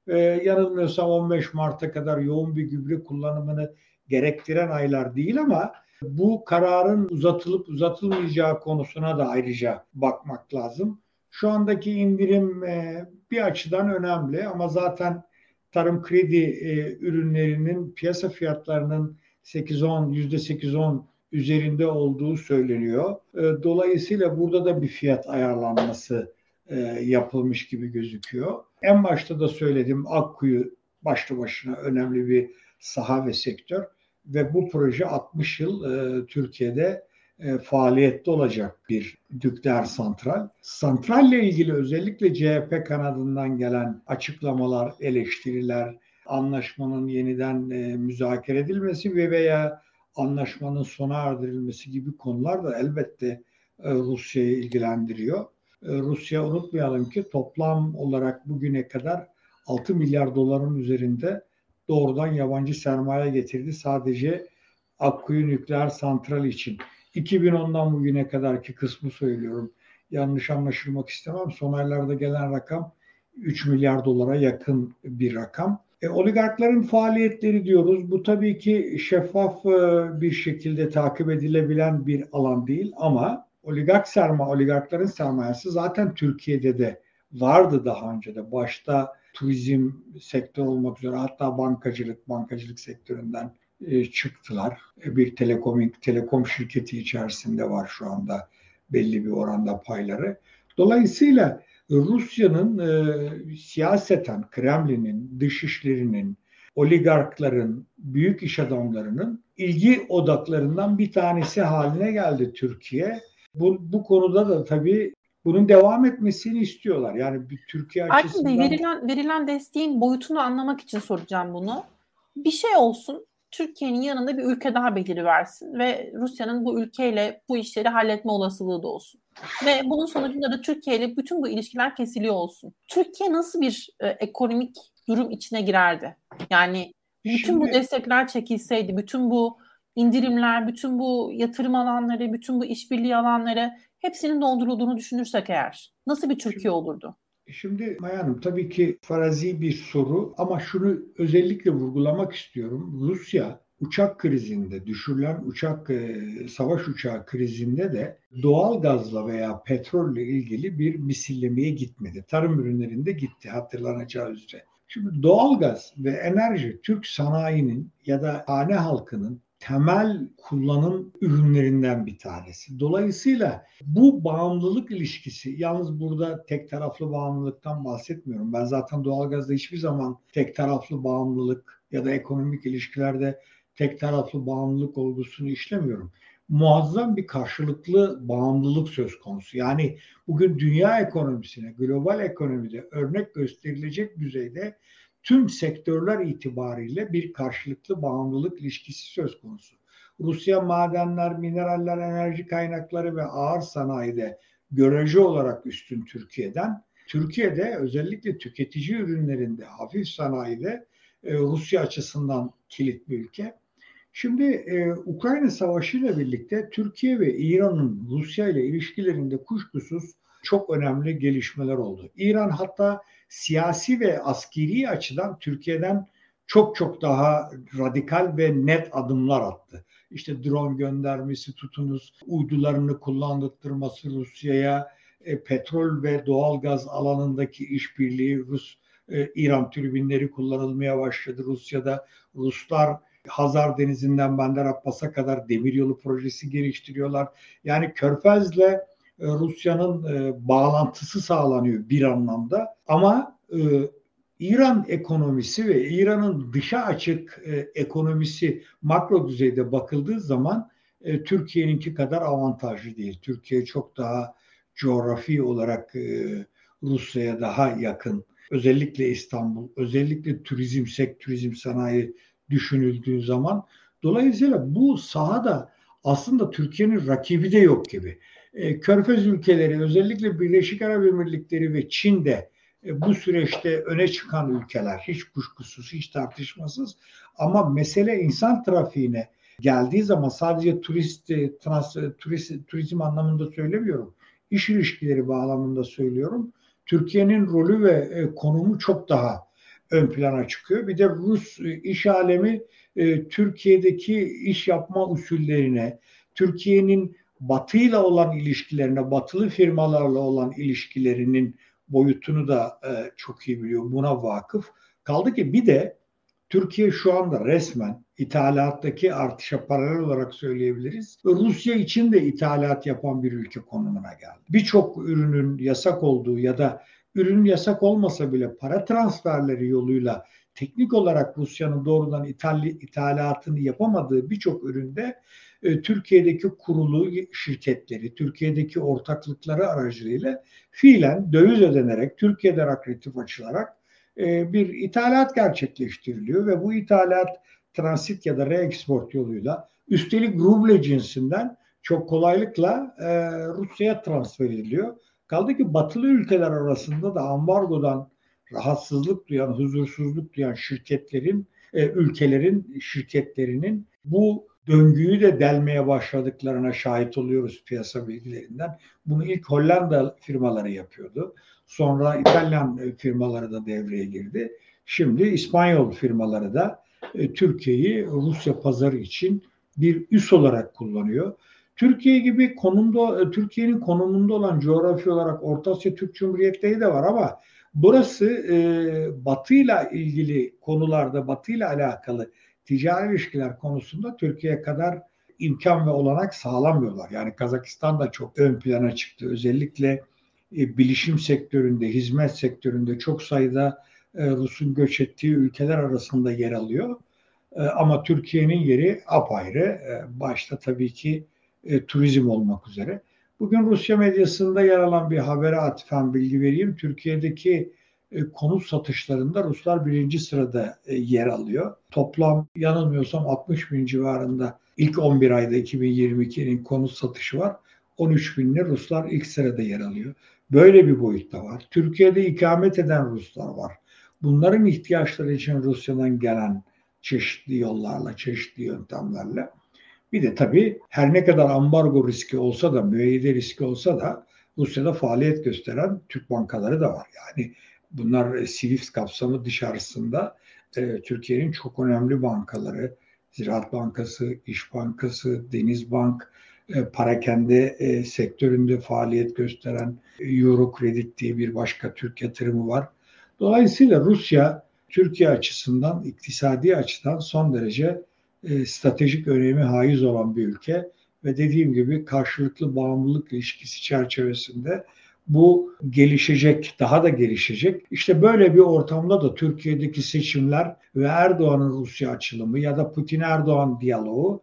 e, yanılmıyorsam on beş Mart'a kadar yoğun bir gübre kullanımını gerektiren aylar değil ama Bu kararın uzatılıp uzatılmayacağı konusuna da ayrıca bakmak lazım. Şu andaki indirim bir açıdan önemli ama zaten tarım kredi ürünlerinin piyasa fiyatlarının sekiz on, yüzde sekiz on üzerinde olduğu söyleniyor. Dolayısıyla burada da bir fiyat ayarlanması yapılmış gibi gözüküyor. En başta da söyledim, Akkuyu başlı başına önemli bir saha ve sektör ve bu proje altmış yıl e, Türkiye'de e, faaliyette olacak bir nükleer santral. Santralle ilgili özellikle C H P kanadından gelen açıklamalar, eleştiriler, anlaşmanın yeniden e, müzakere edilmesi ve veya anlaşmanın sona erdirilmesi gibi konular da elbette e, Rusya'yı ilgilendiriyor. E, Rusya, unutmayalım ki toplam olarak bugüne kadar altı milyar doların üzerinde doğrudan yabancı sermaye getirdi sadece Akkuyu nükleer santrali için. iki bin ondan bugüne kadarki kısmı söylüyorum. Yanlış anlaşılmak istemem. Son aylarda gelen rakam üç milyar dolara yakın bir rakam. E, oligarkların faaliyetleri diyoruz. Bu tabii ki şeffaf bir şekilde takip edilebilen bir alan değil ama oligark sermaye, oligarkların sermayesi zaten Türkiye'de de vardı daha önce de. Başta turizm sektörü olmak üzere hatta bankacılık, bankacılık sektöründen e, çıktılar. E, bir telekom, telekom şirketi içerisinde var şu anda belli bir oranda payları. Dolayısıyla Rusya'nın e, siyaseten, Kremlin'in, dışişlerinin, oligarkların, büyük iş adamlarının ilgi odaklarından bir tanesi haline geldi Türkiye. Bu, bu konuda da tabii bunun devam etmesini istiyorlar. Yani bir Türkiye Erkin açısından... Bey, verilen, verilen desteğin boyutunu anlamak için soracağım bunu. Bir şey olsun, Türkiye'nin yanında bir ülke daha beliriversin ve Rusya'nın bu ülkeyle bu işleri halletme olasılığı da olsun. Ve bunun sonucunda da Türkiye ile bütün bu ilişkiler kesiliyor olsun. Türkiye nasıl bir e, ekonomik durum içine girerdi? Yani bütün Şimdi... bu destekler çekilseydi, bütün bu indirimler, bütün bu yatırım alanları, bütün bu işbirliği alanları... Hepsinin doldurulduğunu düşünürsek eğer nasıl bir Türkiye olurdu? Şimdi Maya Hanım, tabii ki farazi bir soru ama şunu özellikle vurgulamak istiyorum. Rusya uçak krizinde, düşürülen uçak savaş uçağı krizinde de doğal gazla veya petrolle ilgili bir misillemeye gitmedi. Tarım ürünlerinde gitti hatırlanacağı üzere. Şimdi doğal gaz ve enerji Türk sanayinin ya da hane halkının temel kullanım ürünlerinden bir tanesi. Dolayısıyla bu bağımlılık ilişkisi, yalnız burada tek taraflı bağımlılıktan bahsetmiyorum. Ben zaten doğalgazda hiçbir zaman tek taraflı bağımlılık ya da ekonomik ilişkilerde tek taraflı bağımlılık olgusunu işlemiyorum. Muazzam bir karşılıklı bağımlılık söz konusu. Yani bugün dünya ekonomisine, global ekonomide örnek gösterilecek düzeyde tüm sektörler itibariyle bir karşılıklı bağımlılık ilişkisi söz konusu. Rusya madenler, mineraller, enerji kaynakları ve ağır sanayide görece olarak üstün Türkiye'den. Türkiye'de özellikle tüketici ürünlerinde, hafif sanayide Rusya açısından kilit bir ülke. Şimdi Ukrayna Savaşı ile birlikte Türkiye ve İran'ın Rusya ile ilişkilerinde kuşkusuz çok önemli gelişmeler oldu. İran hatta siyasi ve askeri açıdan Türkiye'den çok çok daha radikal ve net adımlar attı. İşte drone göndermesi tutunuz, uydularını kullandırtması Rusya'ya, e, petrol ve doğalgaz alanındaki işbirliği, Rus e, İran türbinleri kullanılmaya başladı Rusya'da. Ruslar Hazar Denizi'nden Bandar Abbas'a kadar demiryolu projesi geliştiriyorlar. Yani Körfez'le Rusya'nın bağlantısı sağlanıyor bir anlamda ama İran ekonomisi ve İran'ın dışa açık ekonomisi makro düzeyde bakıldığı zaman Türkiye'ninki kadar avantajlı değil. Türkiye çok daha coğrafi olarak Rusya'ya daha yakın. Özellikle İstanbul, özellikle turizm sektörü, turizm sanayi düşünüldüğü zaman. Dolayısıyla bu sahada aslında Türkiye'nin rakibi de yok gibi. Körfez ülkeleri, özellikle Birleşik Arap Emirlikleri ve Çin de bu süreçte öne çıkan ülkeler, hiç kuşkusuz, hiç tartışmasız. Ama mesele insan trafiğine geldiği zaman sadece turist, trans, turist turizm anlamında söylemiyorum, iş ilişkileri bağlamında söylüyorum. Türkiye'nin rolü ve konumu çok daha ön plana çıkıyor. Bir de Rus iş alemi e, Türkiye'deki iş yapma usullerine, Türkiye'nin Batı'yla olan ilişkilerine, Batılı firmalarla olan ilişkilerinin boyutunu da e, çok iyi biliyor. Buna vakıf. Kaldı ki bir de Türkiye şu anda resmen ithalattaki artışa paralel olarak söyleyebiliriz, Rusya için de ithalat yapan bir ülke konumuna geldi. Birçok ürünün yasak olduğu ya da ürün yasak olmasa bile para transferleri yoluyla teknik olarak Rusya'nın doğrudan ithal, ithalatını yapamadığı birçok üründe e, Türkiye'deki kurulu şirketleri, Türkiye'deki ortaklıkları aracılığıyla fiilen döviz ödenerek, Türkiye'den akreditatif açılarak e, bir ithalat gerçekleştiriliyor ve bu ithalat transit ya da re-export yoluyla, üstelik ruble cinsinden çok kolaylıkla e, Rusya'ya transfer ediliyor. Kaldı ki batılı ülkeler arasında da ambargodan rahatsızlık duyan, huzursuzluk duyan şirketlerin, e, ülkelerin şirketlerinin bu döngüyü de delmeye başladıklarına şahit oluyoruz piyasa bilgilerinden. Bunu ilk Hollanda firmaları yapıyordu. Sonra İtalyan firmaları da devreye girdi. Şimdi İspanyol firmaları da e, Türkiye'yi Rusya pazarı için bir üs olarak kullanıyor. Türkiye gibi konumda, Türkiye'nin konumunda olan coğrafi olarak Orta Asya Türk Cumhuriyetleri de var ama burası e, Batı'yla ilgili konularda, Batı'yla alakalı ticari ilişkiler konusunda Türkiye kadar imkan ve olanak sağlamıyorlar. Yani Kazakistan da çok ön plana çıktı. Özellikle e, bilişim sektöründe, hizmet sektöründe çok sayıda e, Rus'un göç ettiği ülkeler arasında yer alıyor. E, ama Türkiye'nin yeri apayrı. E, başta tabii ki E, turizm olmak üzere. Bugün Rusya medyasında yer alan bir habere atfen bilgi vereyim. Türkiye'deki e, konut satışlarında Ruslar birinci sırada e, yer alıyor. Toplam yanılmıyorsam altmış bin civarında ilk on bir ayda iki bin yirmi ikinin konut satışı var. on üç binli Ruslar ilk sırada yer alıyor. Böyle bir boyutta var. Türkiye'de ikamet eden Ruslar var. Bunların ihtiyaçları için Rusya'dan gelen çeşitli yollarla, çeşitli yöntemlerle. Bir de tabii her ne kadar ambargo riski olsa da, müeyyide riski olsa da Rusya'da faaliyet gösteren Türk bankaları da var. Yani bunlar SWIFT kapsamı dışarısında e, Türkiye'nin çok önemli bankaları, Ziraat Bankası, İş Bankası, Denizbank, e, parakende e, sektöründe faaliyet gösteren Euro Credit diye bir başka Türk yatırımı var. Dolayısıyla Rusya, Türkiye açısından, iktisadi açıdan son derece stratejik önemi haiz olan bir ülke ve dediğim gibi karşılıklı bağımlılık ilişkisi çerçevesinde bu gelişecek, daha da gelişecek. İşte böyle bir ortamda da Türkiye'deki seçimler ve Erdoğan'ın Rusya açılımı ya da Putin-Erdoğan diyaloğu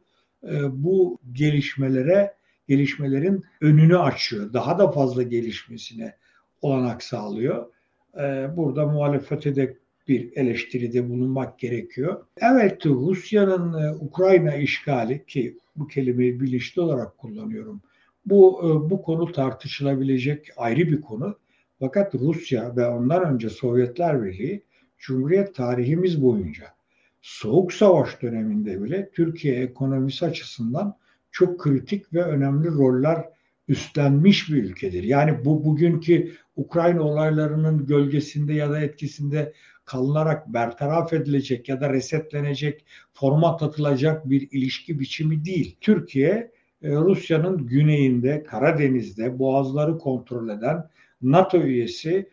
bu gelişmelere, gelişmelerin önünü açıyor. Daha da fazla gelişmesine olanak sağlıyor. Burada muhalefete de bir eleştiride bulunmak gerekiyor. Evet, Rusya'nın Ukrayna işgali, ki bu kelimeyi bilinçli olarak kullanıyorum, bu bu konu tartışılabilecek ayrı bir konu. Fakat Rusya ve ondan önce Sovyetler Birliği, Cumhuriyet tarihimiz boyunca Soğuk Savaş döneminde bile Türkiye ekonomisi açısından çok kritik ve önemli roller üstlenmiş bir ülkedir. Yani bu bugünkü Ukrayna olaylarının gölgesinde ya da etkisinde kalınarak bertaraf edilecek ya da resetlenecek, format atılacak bir ilişki biçimi değil. Türkiye, Rusya'nın güneyinde, Karadeniz'de boğazları kontrol eden NATO üyesi,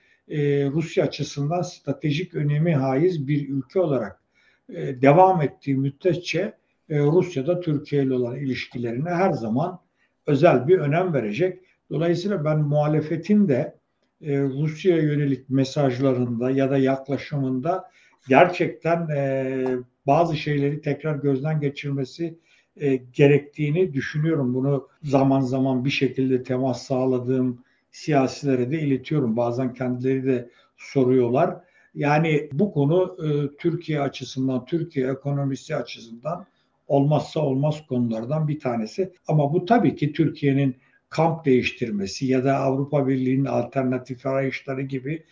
Rusya açısından stratejik önemi haiz bir ülke olarak devam ettiği müddetçe Rusya'da Türkiye ile olan ilişkilerine her zaman özel bir önem verecek. Dolayısıyla ben muhalefetin de e, Rusya'ya yönelik mesajlarında ya da yaklaşımında gerçekten e, bazı şeyleri tekrar gözden geçirmesi e, gerektiğini düşünüyorum. Bunu zaman zaman bir şekilde temas sağladığım siyasilere de iletiyorum. Bazen kendileri de soruyorlar. Yani bu konu e, Türkiye açısından, Türkiye ekonomisi açısından olmazsa olmaz konulardan bir tanesi. Ama bu tabii ki Türkiye'nin kamp değiştirmesi ya da Avrupa Birliği'nin alternatif arayışları gibi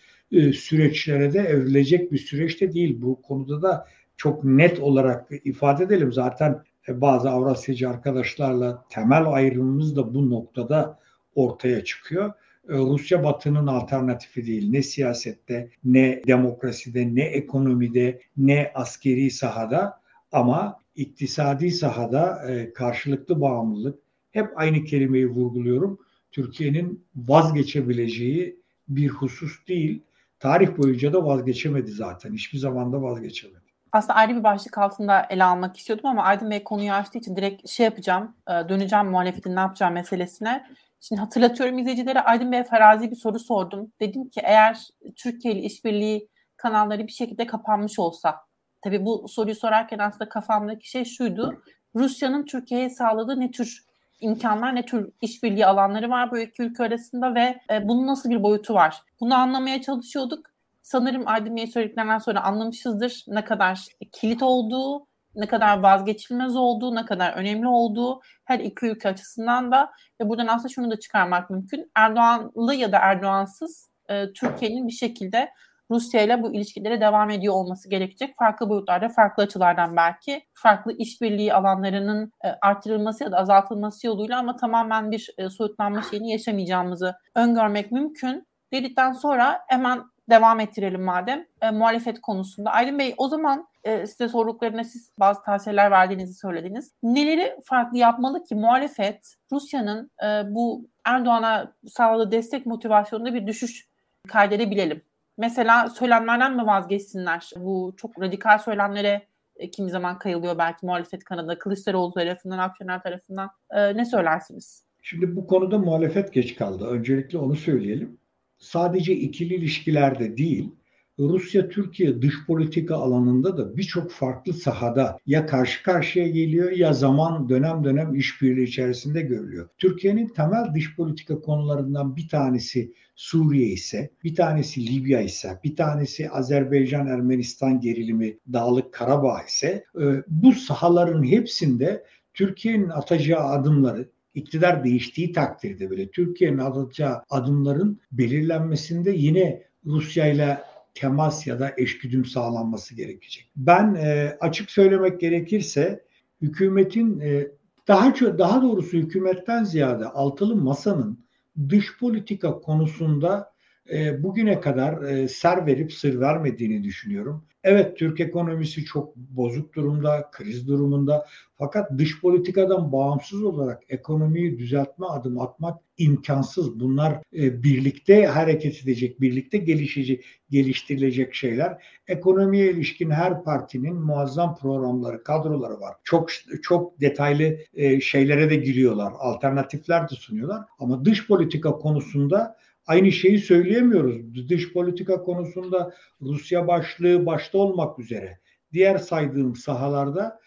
süreçlere de evrilecek bir süreç de değil. Bu konuda da çok net olarak ifade edelim. Zaten bazı Avrasyacı arkadaşlarla temel ayrımımız da bu noktada ortaya çıkıyor. Rusya Batı'nın alternatifi değil. Ne siyasette, ne demokraside, ne ekonomide, ne askeri sahada, ama iktisadi sahada karşılıklı bağımlılık. Hep aynı kelimeyi vurguluyorum. Türkiye'nin vazgeçebileceği bir husus değil. Tarih boyunca da vazgeçemedi zaten. Hiçbir zaman da vazgeçemedi. Aslında ayrı bir başlık altında ele almak istiyordum ama Aydın Bey konuyu açtığı için direkt şey yapacağım, döneceğim muhalefetin ne yapacağı meselesine. Şimdi hatırlatıyorum izleyicilere, Aydın Bey'e farazi bir soru sordum. Dedim ki eğer Türkiye ile işbirliği kanalları bir şekilde kapanmış olsa, tabii bu soruyu sorarken aslında kafamdaki şey şuydu: Rusya'nın Türkiye'ye sağladığı ne tür imkanlar, ne tür işbirliği alanları var bu iki ülke arasında ve bunun nasıl bir boyutu var? Bunu anlamaya çalışıyorduk. Sanırım Aydın Bey'in söylediklerinden sonra anlamışızdır ne kadar kilit olduğu, ne kadar vazgeçilmez olduğu, ne kadar önemli olduğu her iki ülke açısından da. Ve buradan aslında şunu da çıkarmak mümkün: Erdoğanlı ya da Erdoğansız e, Türkiye'nin bir şekilde Rusya ile bu ilişkilere devam ediyor olması gerekecek. Farklı boyutlarda, farklı açılardan belki, farklı işbirliği alanlarının e, artırılması ya da azaltılması yoluyla, ama tamamen bir e, soyutlanma şeyini yaşamayacağımızı öngörmek mümkün dedikten sonra hemen devam ettirelim madem e, muhalefet konusunda. Aydın Bey, o zaman e, size sorduklarına siz bazı tavsiyeler verdiğinizi söylediniz. Neleri farklı yapmalı ki muhalefet Rusya'nın e, bu Erdoğan'a sağladığı destek motivasyonunda bir düşüş kaydedebilelim? Mesela söylemlerden mi vazgeçsinler? Bu çok radikal söylemlere e, kimi zaman kayılıyor belki muhalefet kanadında, Kılıçdaroğlu tarafından, Akşener tarafından. E, ne söylersiniz? Şimdi bu konuda muhalefet geç kaldı. Öncelikle onu söyleyelim. Sadece ikili ilişkilerde değil, Rusya-Türkiye dış politika alanında da birçok farklı sahada ya karşı karşıya geliyor ya zaman dönem dönem işbirliği içerisinde görülüyor. Türkiye'nin temel dış politika konularından bir tanesi Suriye ise, bir tanesi Libya ise, bir tanesi Azerbaycan-Ermenistan gerilimi, Dağlık Karabağ ise, bu sahaların hepsinde Türkiye'nin atacağı adımları, İktidar değiştiği takdirde böyle Türkiye'nin atacağı adımların belirlenmesinde yine Rusya'yla temas ya da eşgüdüm sağlanması gerekecek. Ben e, açık söylemek gerekirse hükümetin e, daha çok, daha doğrusu hükümetten ziyade altılı masanın dış politika konusunda e, bugüne kadar e, ser verip sır vermediğini düşünüyorum. Evet, Türk ekonomisi çok bozuk durumda, kriz durumunda. Fakat dış politikadan bağımsız olarak ekonomiyi düzeltme adım atmak imkansız. Bunlar birlikte hareket edecek, birlikte gelişecek, geliştirilecek şeyler. Ekonomiye ilişkin her partinin muazzam programları, kadroları var. Çok çok detaylı şeylere de giriyorlar, alternatifler de sunuyorlar. Ama dış politika konusunda aynı şeyi söyleyemiyoruz. Dış politika konusunda Rusya başlığı başta olmak üzere diğer saydığım sahalarda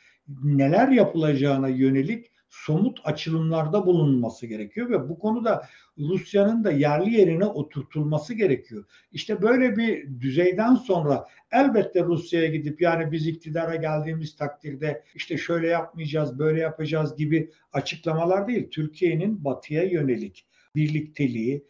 neler yapılacağına yönelik somut açılımlarda bulunması gerekiyor ve bu konuda Rusya'nın da yerli yerine oturtulması gerekiyor. İşte böyle bir düzeyden sonra elbette Rusya'ya gidip yani biz iktidara geldiğimiz takdirde işte şöyle yapmayacağız, böyle yapacağız gibi açıklamalar değil. Türkiye'nin batıya yönelik birlikteliği,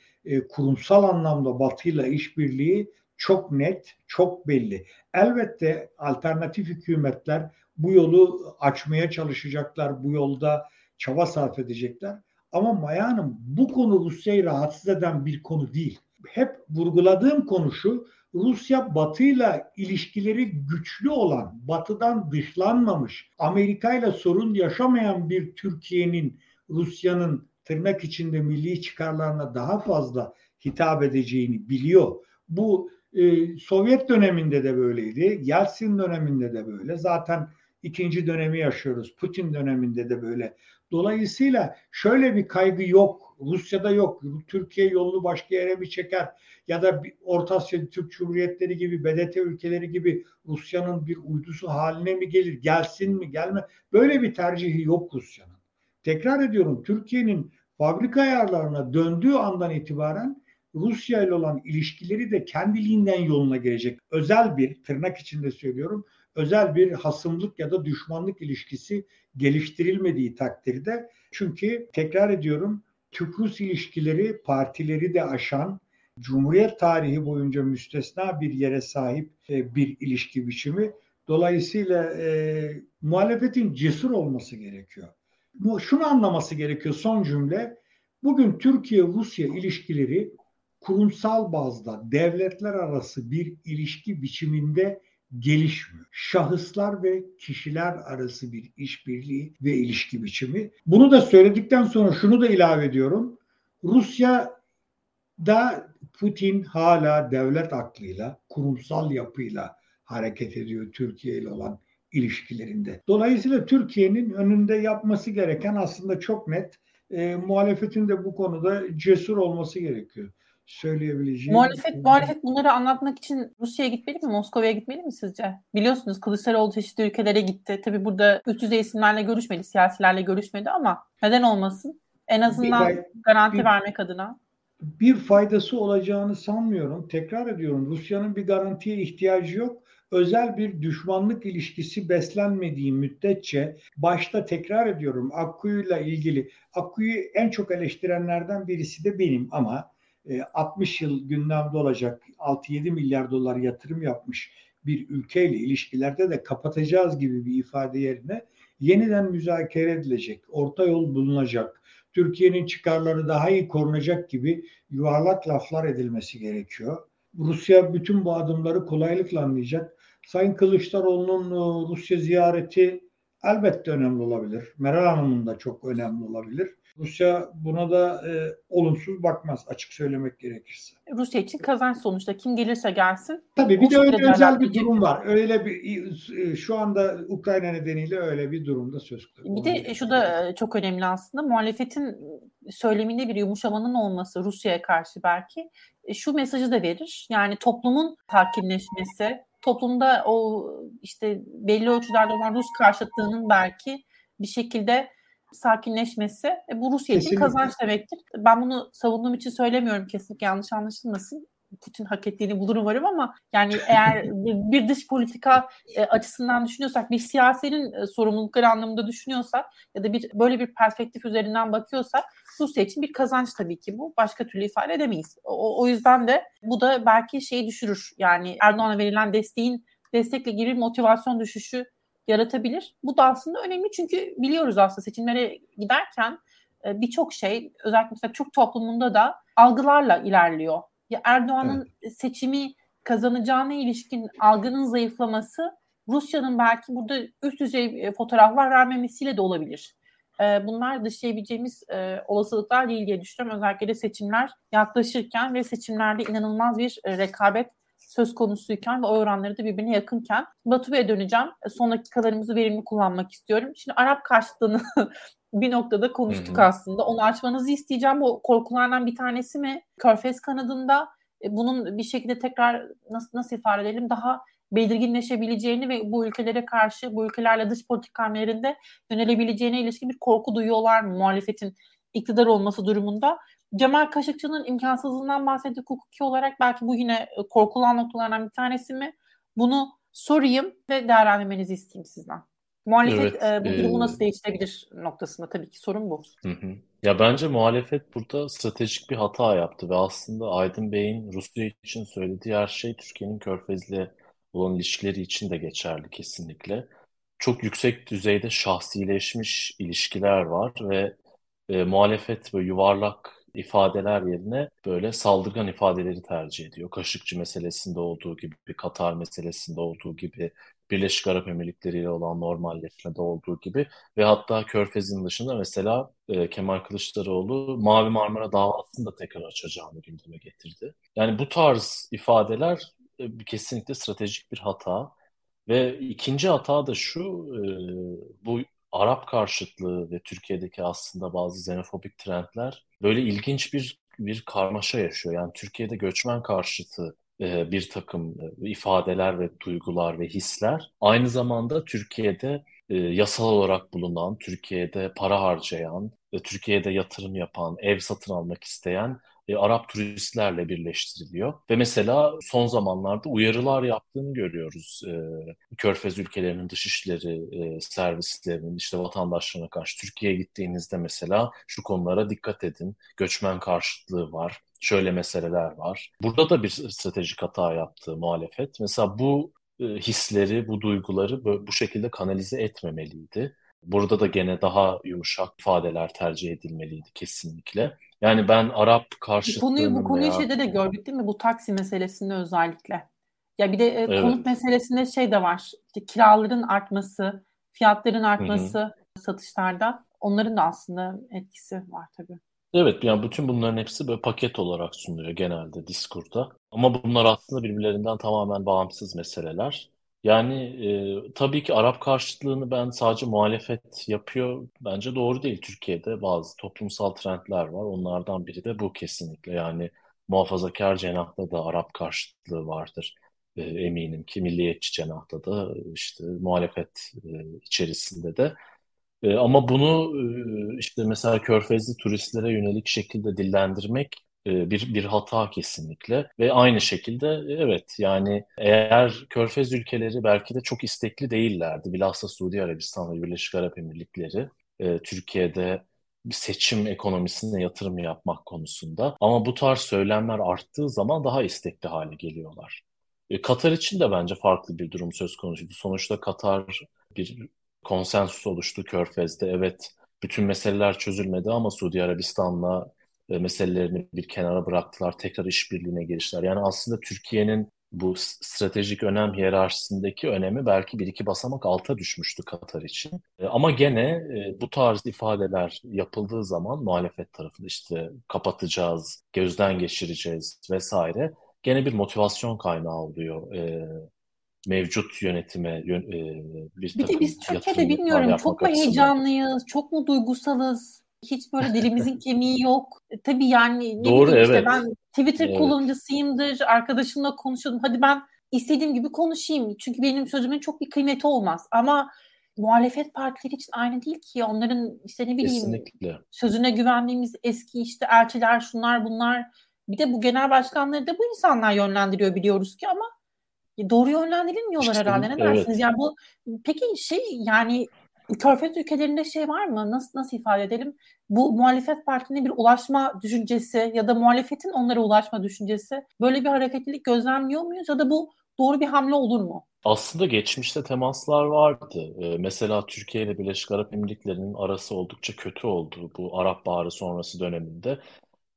kurumsal anlamda Batı'yla işbirliği çok net, çok belli. Elbette alternatif hükümetler bu yolu açmaya çalışacaklar, bu yolda çaba sarf edecekler. Ama Maya Hanım, bu konu Rusya'yı rahatsız eden bir konu değil. Hep vurguladığım konu şu: Rusya Batı'yla ilişkileri güçlü olan, Batı'dan dışlanmamış, Amerika'yla sorun yaşamayan bir Türkiye'nin, Rusya'nın tırnak içinde milli çıkarlarına daha fazla hitap edeceğini biliyor. Bu e, Sovyet döneminde de böyleydi. Yeltsin döneminde de böyle. Zaten ikinci dönemi yaşıyoruz. Putin döneminde de böyle. Dolayısıyla şöyle bir kaygı yok. Rusya'da yok. Türkiye yolunu başka yere mi çeker? Ya da Orta Asya Türk Cumhuriyetleri gibi, B D T ülkeleri gibi Rusya'nın bir uydusu haline mi gelir? Gelsin mi, gelme? Böyle bir tercihi yok Rusya'nın. Tekrar ediyorum, Türkiye'nin fabrika ayarlarına döndüğü andan itibaren Rusya ile olan ilişkileri de kendiliğinden yoluna gelecek. Özel bir, tırnak içinde söylüyorum, özel bir hasımlık ya da düşmanlık ilişkisi geliştirilmediği takdirde, çünkü tekrar ediyorum, Türk-Rus ilişkileri partileri de aşan, Cumhuriyet tarihi boyunca müstesna bir yere sahip bir ilişki biçimi. Dolayısıyla e, muhalefetin cesur olması gerekiyor. Şunu anlaması gerekiyor son cümle: bugün Türkiye-Rusya ilişkileri kurumsal bazda devletler arası bir ilişki biçiminde gelişmiyor. Şahıslar ve kişiler arası bir işbirliği ve ilişki biçimi. Bunu da söyledikten sonra şunu da ilave ediyorum. Rusya'da Putin hala devlet aklıyla, kurumsal yapıyla hareket ediyor Türkiye ile olan ilişkilerinde. Dolayısıyla Türkiye'nin önünde yapması gereken aslında çok net. E, muhalefetin de bu konuda cesur olması gerekiyor. Söyleyebileceğim. Muhalefet, şey... muhalefet bunları anlatmak için Rusya'ya gitmeli mi? Moskova'ya gitmeli mi sizce? Biliyorsunuz Kılıçdaroğlu çeşitli ülkelere gitti. Tabii burada üst düzey isimlerle görüşmedi, siyasilerle görüşmedi ama neden olmasın? En azından bir, garanti bir, vermek adına. Bir faydası olacağını sanmıyorum. Tekrar ediyorum. Rusya'nın bir garantiye ihtiyacı yok. Özel bir düşmanlık ilişkisi beslenmediği müddetçe, başta tekrar ediyorum Akkuyu'yla ilgili, Akkuyu'yu en çok eleştirenlerden birisi de benim ama altmış yıl gündemde olacak, altı yedi milyar dolar yatırım yapmış bir ülkeyle ilişkilerde de kapatacağız gibi bir ifade yerine yeniden müzakere edilecek, orta yol bulunacak, Türkiye'nin çıkarları daha iyi korunacak gibi yuvarlak laflar edilmesi gerekiyor. Rusya bütün bu adımları kolaylıkla anlayacak. Sayın Kılıçdaroğlu'nun Rusya ziyareti elbette önemli olabilir. Meral Hanım'ın da çok önemli olabilir. Rusya buna da e, olumsuz bakmaz, açık söylemek gerekirse. Rusya için kazanç sonuçta, kim gelirse gelsin. Tabii bir de öyle özel bir durum var. Öyle bir şu anda Ukrayna nedeniyle öyle bir durumda söz konusu. Bir de şu da çok önemli aslında, muhalefetin söyleminde bir yumuşamanın olması Rusya'ya karşı belki şu mesajı da verir. Yani toplumun sakinleşmesi, toplumda o işte belli ölçülerde olan Rus karşıtlığının belki bir şekilde sakinleşmesi e, bu Rusya için kazanç demektir. Ben bunu savunduğum için söylemiyorum, kesinlikle yanlış anlaşılmasın. Putin hak ettiğini bulur umarım ama yani eğer bir dış politika e, açısından düşünüyorsak, bir siyasetin e, sorumlulukları anlamında düşünüyorsak ya da bir böyle bir perspektif üzerinden bakıyorsak Rusya için bir kazanç tabii ki bu. Başka türlü ifade edemeyiz. O, o yüzden de bu da belki şeyi düşürür. Yani Erdoğan'a verilen desteğin destekle gibi bir motivasyon düşüşü yaratabilir. Bu da aslında önemli çünkü biliyoruz aslında seçimlere giderken birçok şey özellikle mesela Türk toplumunda da algılarla ilerliyor. Ya Erdoğan'ın evet. seçimi kazanacağına ilişkin algının zayıflaması Rusya'nın belki burada üst düzey fotoğraflar vermemesiyle de olabilir. Bunlar dışlayabileceğimiz olasılıklar değil diye düşünüyorum. Özellikle de seçimler yaklaşırken ve seçimlerde inanılmaz bir rekabet söz konusuyken ve o oranları da birbirine yakınken. Batu Bey'e döneceğim. Son dakikalarımızı verimli kullanmak istiyorum. Şimdi Arap karşıtlığını bir noktada konuştuk hı hı. aslında. Onu açmanızı isteyeceğim. Bu korkulardan bir tanesi mi? Körfez kanadında bunun bir şekilde tekrar nasıl nasıl ifade edelim daha belirginleşebileceğini ve bu ülkelere karşı, bu ülkelerle dış politika hamlelerinde yönelebileceğine ilişkin bir korku duyuyorlar mı muhalefetin iktidar olması durumunda? Cemal Kaşıkçı'nın imkansızlığından bahsettik hukuki olarak, belki bu yine korkulan noktalardan bir tanesi mi? Bunu sorayım ve değerlendirmenizi isteyeyim sizden. Muhalefet evet, e, bu durumu e... nasıl değiştirebilir noktasında tabii ki sorun bu. Hı hı. Ya bence muhalefet burada stratejik bir hata yaptı ve aslında Aydın Bey'in Rusya için söylediği her şey Türkiye'nin Körfez'le olan ilişkileri için de geçerli kesinlikle. Çok yüksek düzeyde şahsileşmiş ilişkiler var ve e, muhalefet böyle yuvarlak ifadeler yerine böyle saldırgan ifadeleri tercih ediyor. Kaşıkçı meselesinde olduğu gibi, Katar meselesinde olduğu gibi, Birleşik Arap Emirlikleri ile olan normalleşmede olduğu gibi ve hatta Körfez'in dışında mesela e, Kemal Kılıçdaroğlu Mavi Marmara davasını da tekrar açacağını gündeme getirdi. Yani bu tarz ifadeler e, kesinlikle stratejik bir hata ve ikinci hata da şu, e, bu Arap karşıtlığı ve Türkiye'deki aslında bazı xenofobik trendler böyle ilginç bir bir karmaşa yaşıyor. Yani Türkiye'de göçmen karşıtı e, bir takım ifadeler ve duygular ve hisler aynı zamanda Türkiye'de e, yasal olarak bulunan, Türkiye'de para harcayan, e, Türkiye'de yatırım yapan, ev satın almak isteyen e, Arap turistlerle birleştiriliyor. Ve mesela son zamanlarda uyarılar yaptığını görüyoruz. E, Körfez ülkelerinin dışişleri e, servislerinin işte vatandaşlarına karşı Türkiye'ye gittiğinizde mesela şu konulara dikkat edin. Göçmen karşıtlığı var. Şöyle meseleler var. Burada da bir stratejik hata yaptı muhalefet. Mesela bu e, hisleri, bu duyguları bu, bu şekilde kanalize etmemeliydi. Burada da gene daha yumuşak ifadeler tercih edilmeliydi kesinlikle. Yani ben Arap karşıtlığını... Konuyu bu konuyu ya. şeyde de gördük değil mi? Bu taksi meselesinde özellikle. Ya bir de e, konut evet. meselesinde şey de var. İşte kiraların artması, fiyatların artması Hı-hı. satışlarda. Onların da aslında etkisi var tabii. Evet, yani bütün bunların hepsi böyle paket olarak sunuluyor genelde diskurda. Ama bunlar aslında birbirlerinden tamamen bağımsız meseleler. Yani e, tabii ki Arap karşıtlığını ben sadece muhalefet yapıyor bence doğru değil. Türkiye'de bazı toplumsal trendler var. Onlardan biri de bu kesinlikle. Yani muhafazakar cenahta da Arap karşıtlığı vardır. E, eminim ki milliyetçi cenahta da işte muhalefet e, içerisinde de. E, ama bunu e, işte mesela körfezli turistlere yönelik şekilde dillendirmek bir bir hata kesinlikle ve aynı şekilde evet yani eğer Körfez ülkeleri belki de çok istekli değillerdi. Bilhassa Suudi Arabistan ve Birleşik Arap Emirlikleri e, Türkiye'de seçim ekonomisine yatırım yapmak konusunda ama bu tarz söylemler arttığı zaman daha istekli hale geliyorlar. E, Katar için de bence farklı bir durum söz konusuydu. Sonuçta Katar bir konsensus oluştu Körfez'de. Evet bütün meseleler çözülmedi ama Suudi Arabistan'la meselelerini bir kenara bıraktılar, tekrar işbirliğine girişler. Yani aslında Türkiye'nin bu stratejik önem hiyerarşisindeki önemi belki bir iki basamak alta düşmüştü Katar için. Ama gene bu tarz ifadeler yapıldığı zaman muhalefet tarafında işte kapatacağız, gözden geçireceğiz vesaire gene bir motivasyon kaynağı oluyor mevcut yönetime. Bir, bir de biz Türkiye'de bilmiyorum çok mu heyecanlıyız, çok mu duygusalız? Hiç böyle dilimizin kemiği yok. E, tabii yani ne Doğru, bileyim evet. işte ben Twitter evet. kullanıcısıyımdır, arkadaşımla konuşuyordum. Hadi ben istediğim gibi konuşayım. Çünkü benim sözümün çok bir kıymeti olmaz. Ama muhalefet partileri için aynı değil ki. Onların işte ne bileyim Kesinlikle. sözüne güvendiğimiz eski işte elçiler, şunlar bunlar. Bir de bu genel başkanları da bu insanlar yönlendiriyor biliyoruz ki ama doğru yönlendirilmiyorlar işte, herhalde. Ne evet. dersiniz? Yani bu peki şey yani... Körfez ülkelerinde şey var mı? Nasıl nasıl ifade edelim? Bu muhalefet partisinin bir ulaşma düşüncesi ya da muhalefetin onlara ulaşma düşüncesi böyle bir hareketlilik gözlemliyor muyuz ya da bu doğru bir hamle olur mu? Aslında geçmişte temaslar vardı. Ee, mesela Türkiye ile Birleşik Arap Emirlikleri'nin arası oldukça kötü oldu bu Arap Baharı sonrası döneminde.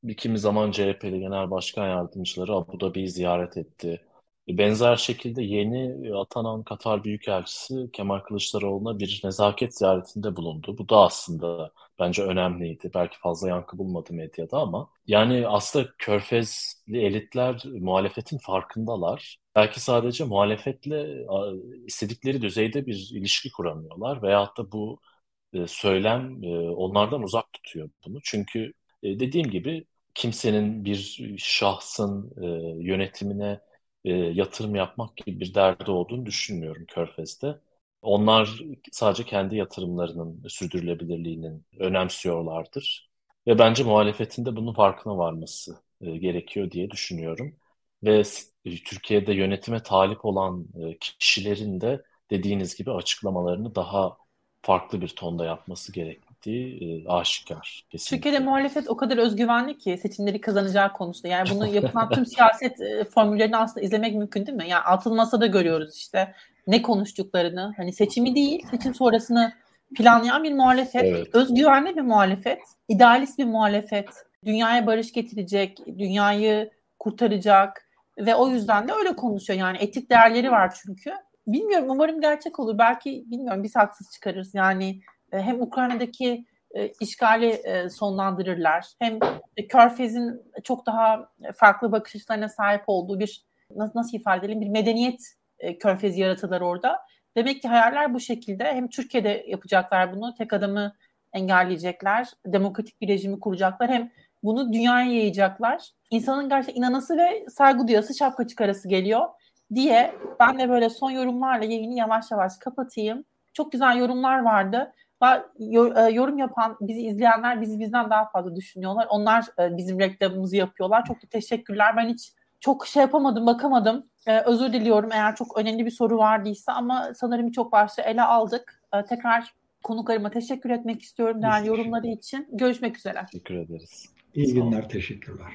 Bir kimi zaman C H P'li Genel Başkan Yardımcıları Abu Dhabi'yi ziyaret etti. Benzer şekilde yeni atanan Katar Büyükelçisi Kemal Kılıçdaroğlu'na bir nezaket ziyaretinde bulundu. Bu da aslında bence önemliydi. Belki fazla yankı bulmadı medyada ama. Yani aslında körfezli elitler muhalefetin farkındalar. Belki sadece muhalefetle istedikleri düzeyde bir ilişki kuramıyorlar. Veyahut da bu söylem onlardan uzak tutuyor bunu. Çünkü dediğim gibi kimsenin bir şahsın yönetimine yatırım yapmak gibi bir derdi olduğunu düşünmüyorum Körfez'de. Onlar sadece kendi yatırımlarının sürdürülebilirliğinin önemsiyorlardır. Ve bence muhalefetin de bunun farkına varması gerekiyor diye düşünüyorum. Ve Türkiye'de yönetime talip olan kişilerin de dediğiniz gibi açıklamalarını daha farklı bir tonda yapması gerektiği aşikar. Kesinlikle. Türkiye'de muhalefet o kadar özgüvenli ki seçimleri kazanacağı konusunda. Yani bunu yapılan tüm siyaset formüllerini aslında izlemek mümkün değil mi? Yani altılı masada görüyoruz işte ne konuştuklarını. Hani seçimi değil, seçim sonrasını planlayan bir muhalefet. Evet. Özgüvenli bir muhalefet, idealist bir muhalefet. Dünyaya barış getirecek, dünyayı kurtaracak ve o yüzden de öyle konuşuyor. Yani etik değerleri var çünkü. Bilmiyorum umarım gerçek olur. Belki bilmiyorum biz haksız çıkarırız. Yani hem Ukrayna'daki işgali sonlandırırlar. Hem Körfez'in çok daha farklı bakış açılarına sahip olduğu bir nasıl ifade edelim bir medeniyet Körfezi yaratılır orada. Demek ki hayaller bu şekilde. Hem Türkiye'de yapacaklar bunu. Tek adamı engelleyecekler. Demokratik bir rejimi kuracaklar. Hem bunu dünyaya yayacaklar. İnsanın gerçekten inanası ve saygı duyası şapka çıkarası geliyor. Diye ben de böyle son yorumlarla yayını yavaş yavaş kapatayım. Çok güzel yorumlar vardı. Yorum yapan, bizi izleyenler bizi bizden daha fazla düşünüyorlar. Onlar bizim reklamımızı yapıyorlar. Çok da teşekkürler. Ben hiç çok şey yapamadım, bakamadım. Özür diliyorum eğer çok önemli bir soru vardıysa ama sanırım birçok başlığı ele aldık. Tekrar konuklarıma teşekkür etmek istiyorum değerli yorumları için. Görüşmek üzere. Teşekkür ederiz. İyi günler, teşekkürler.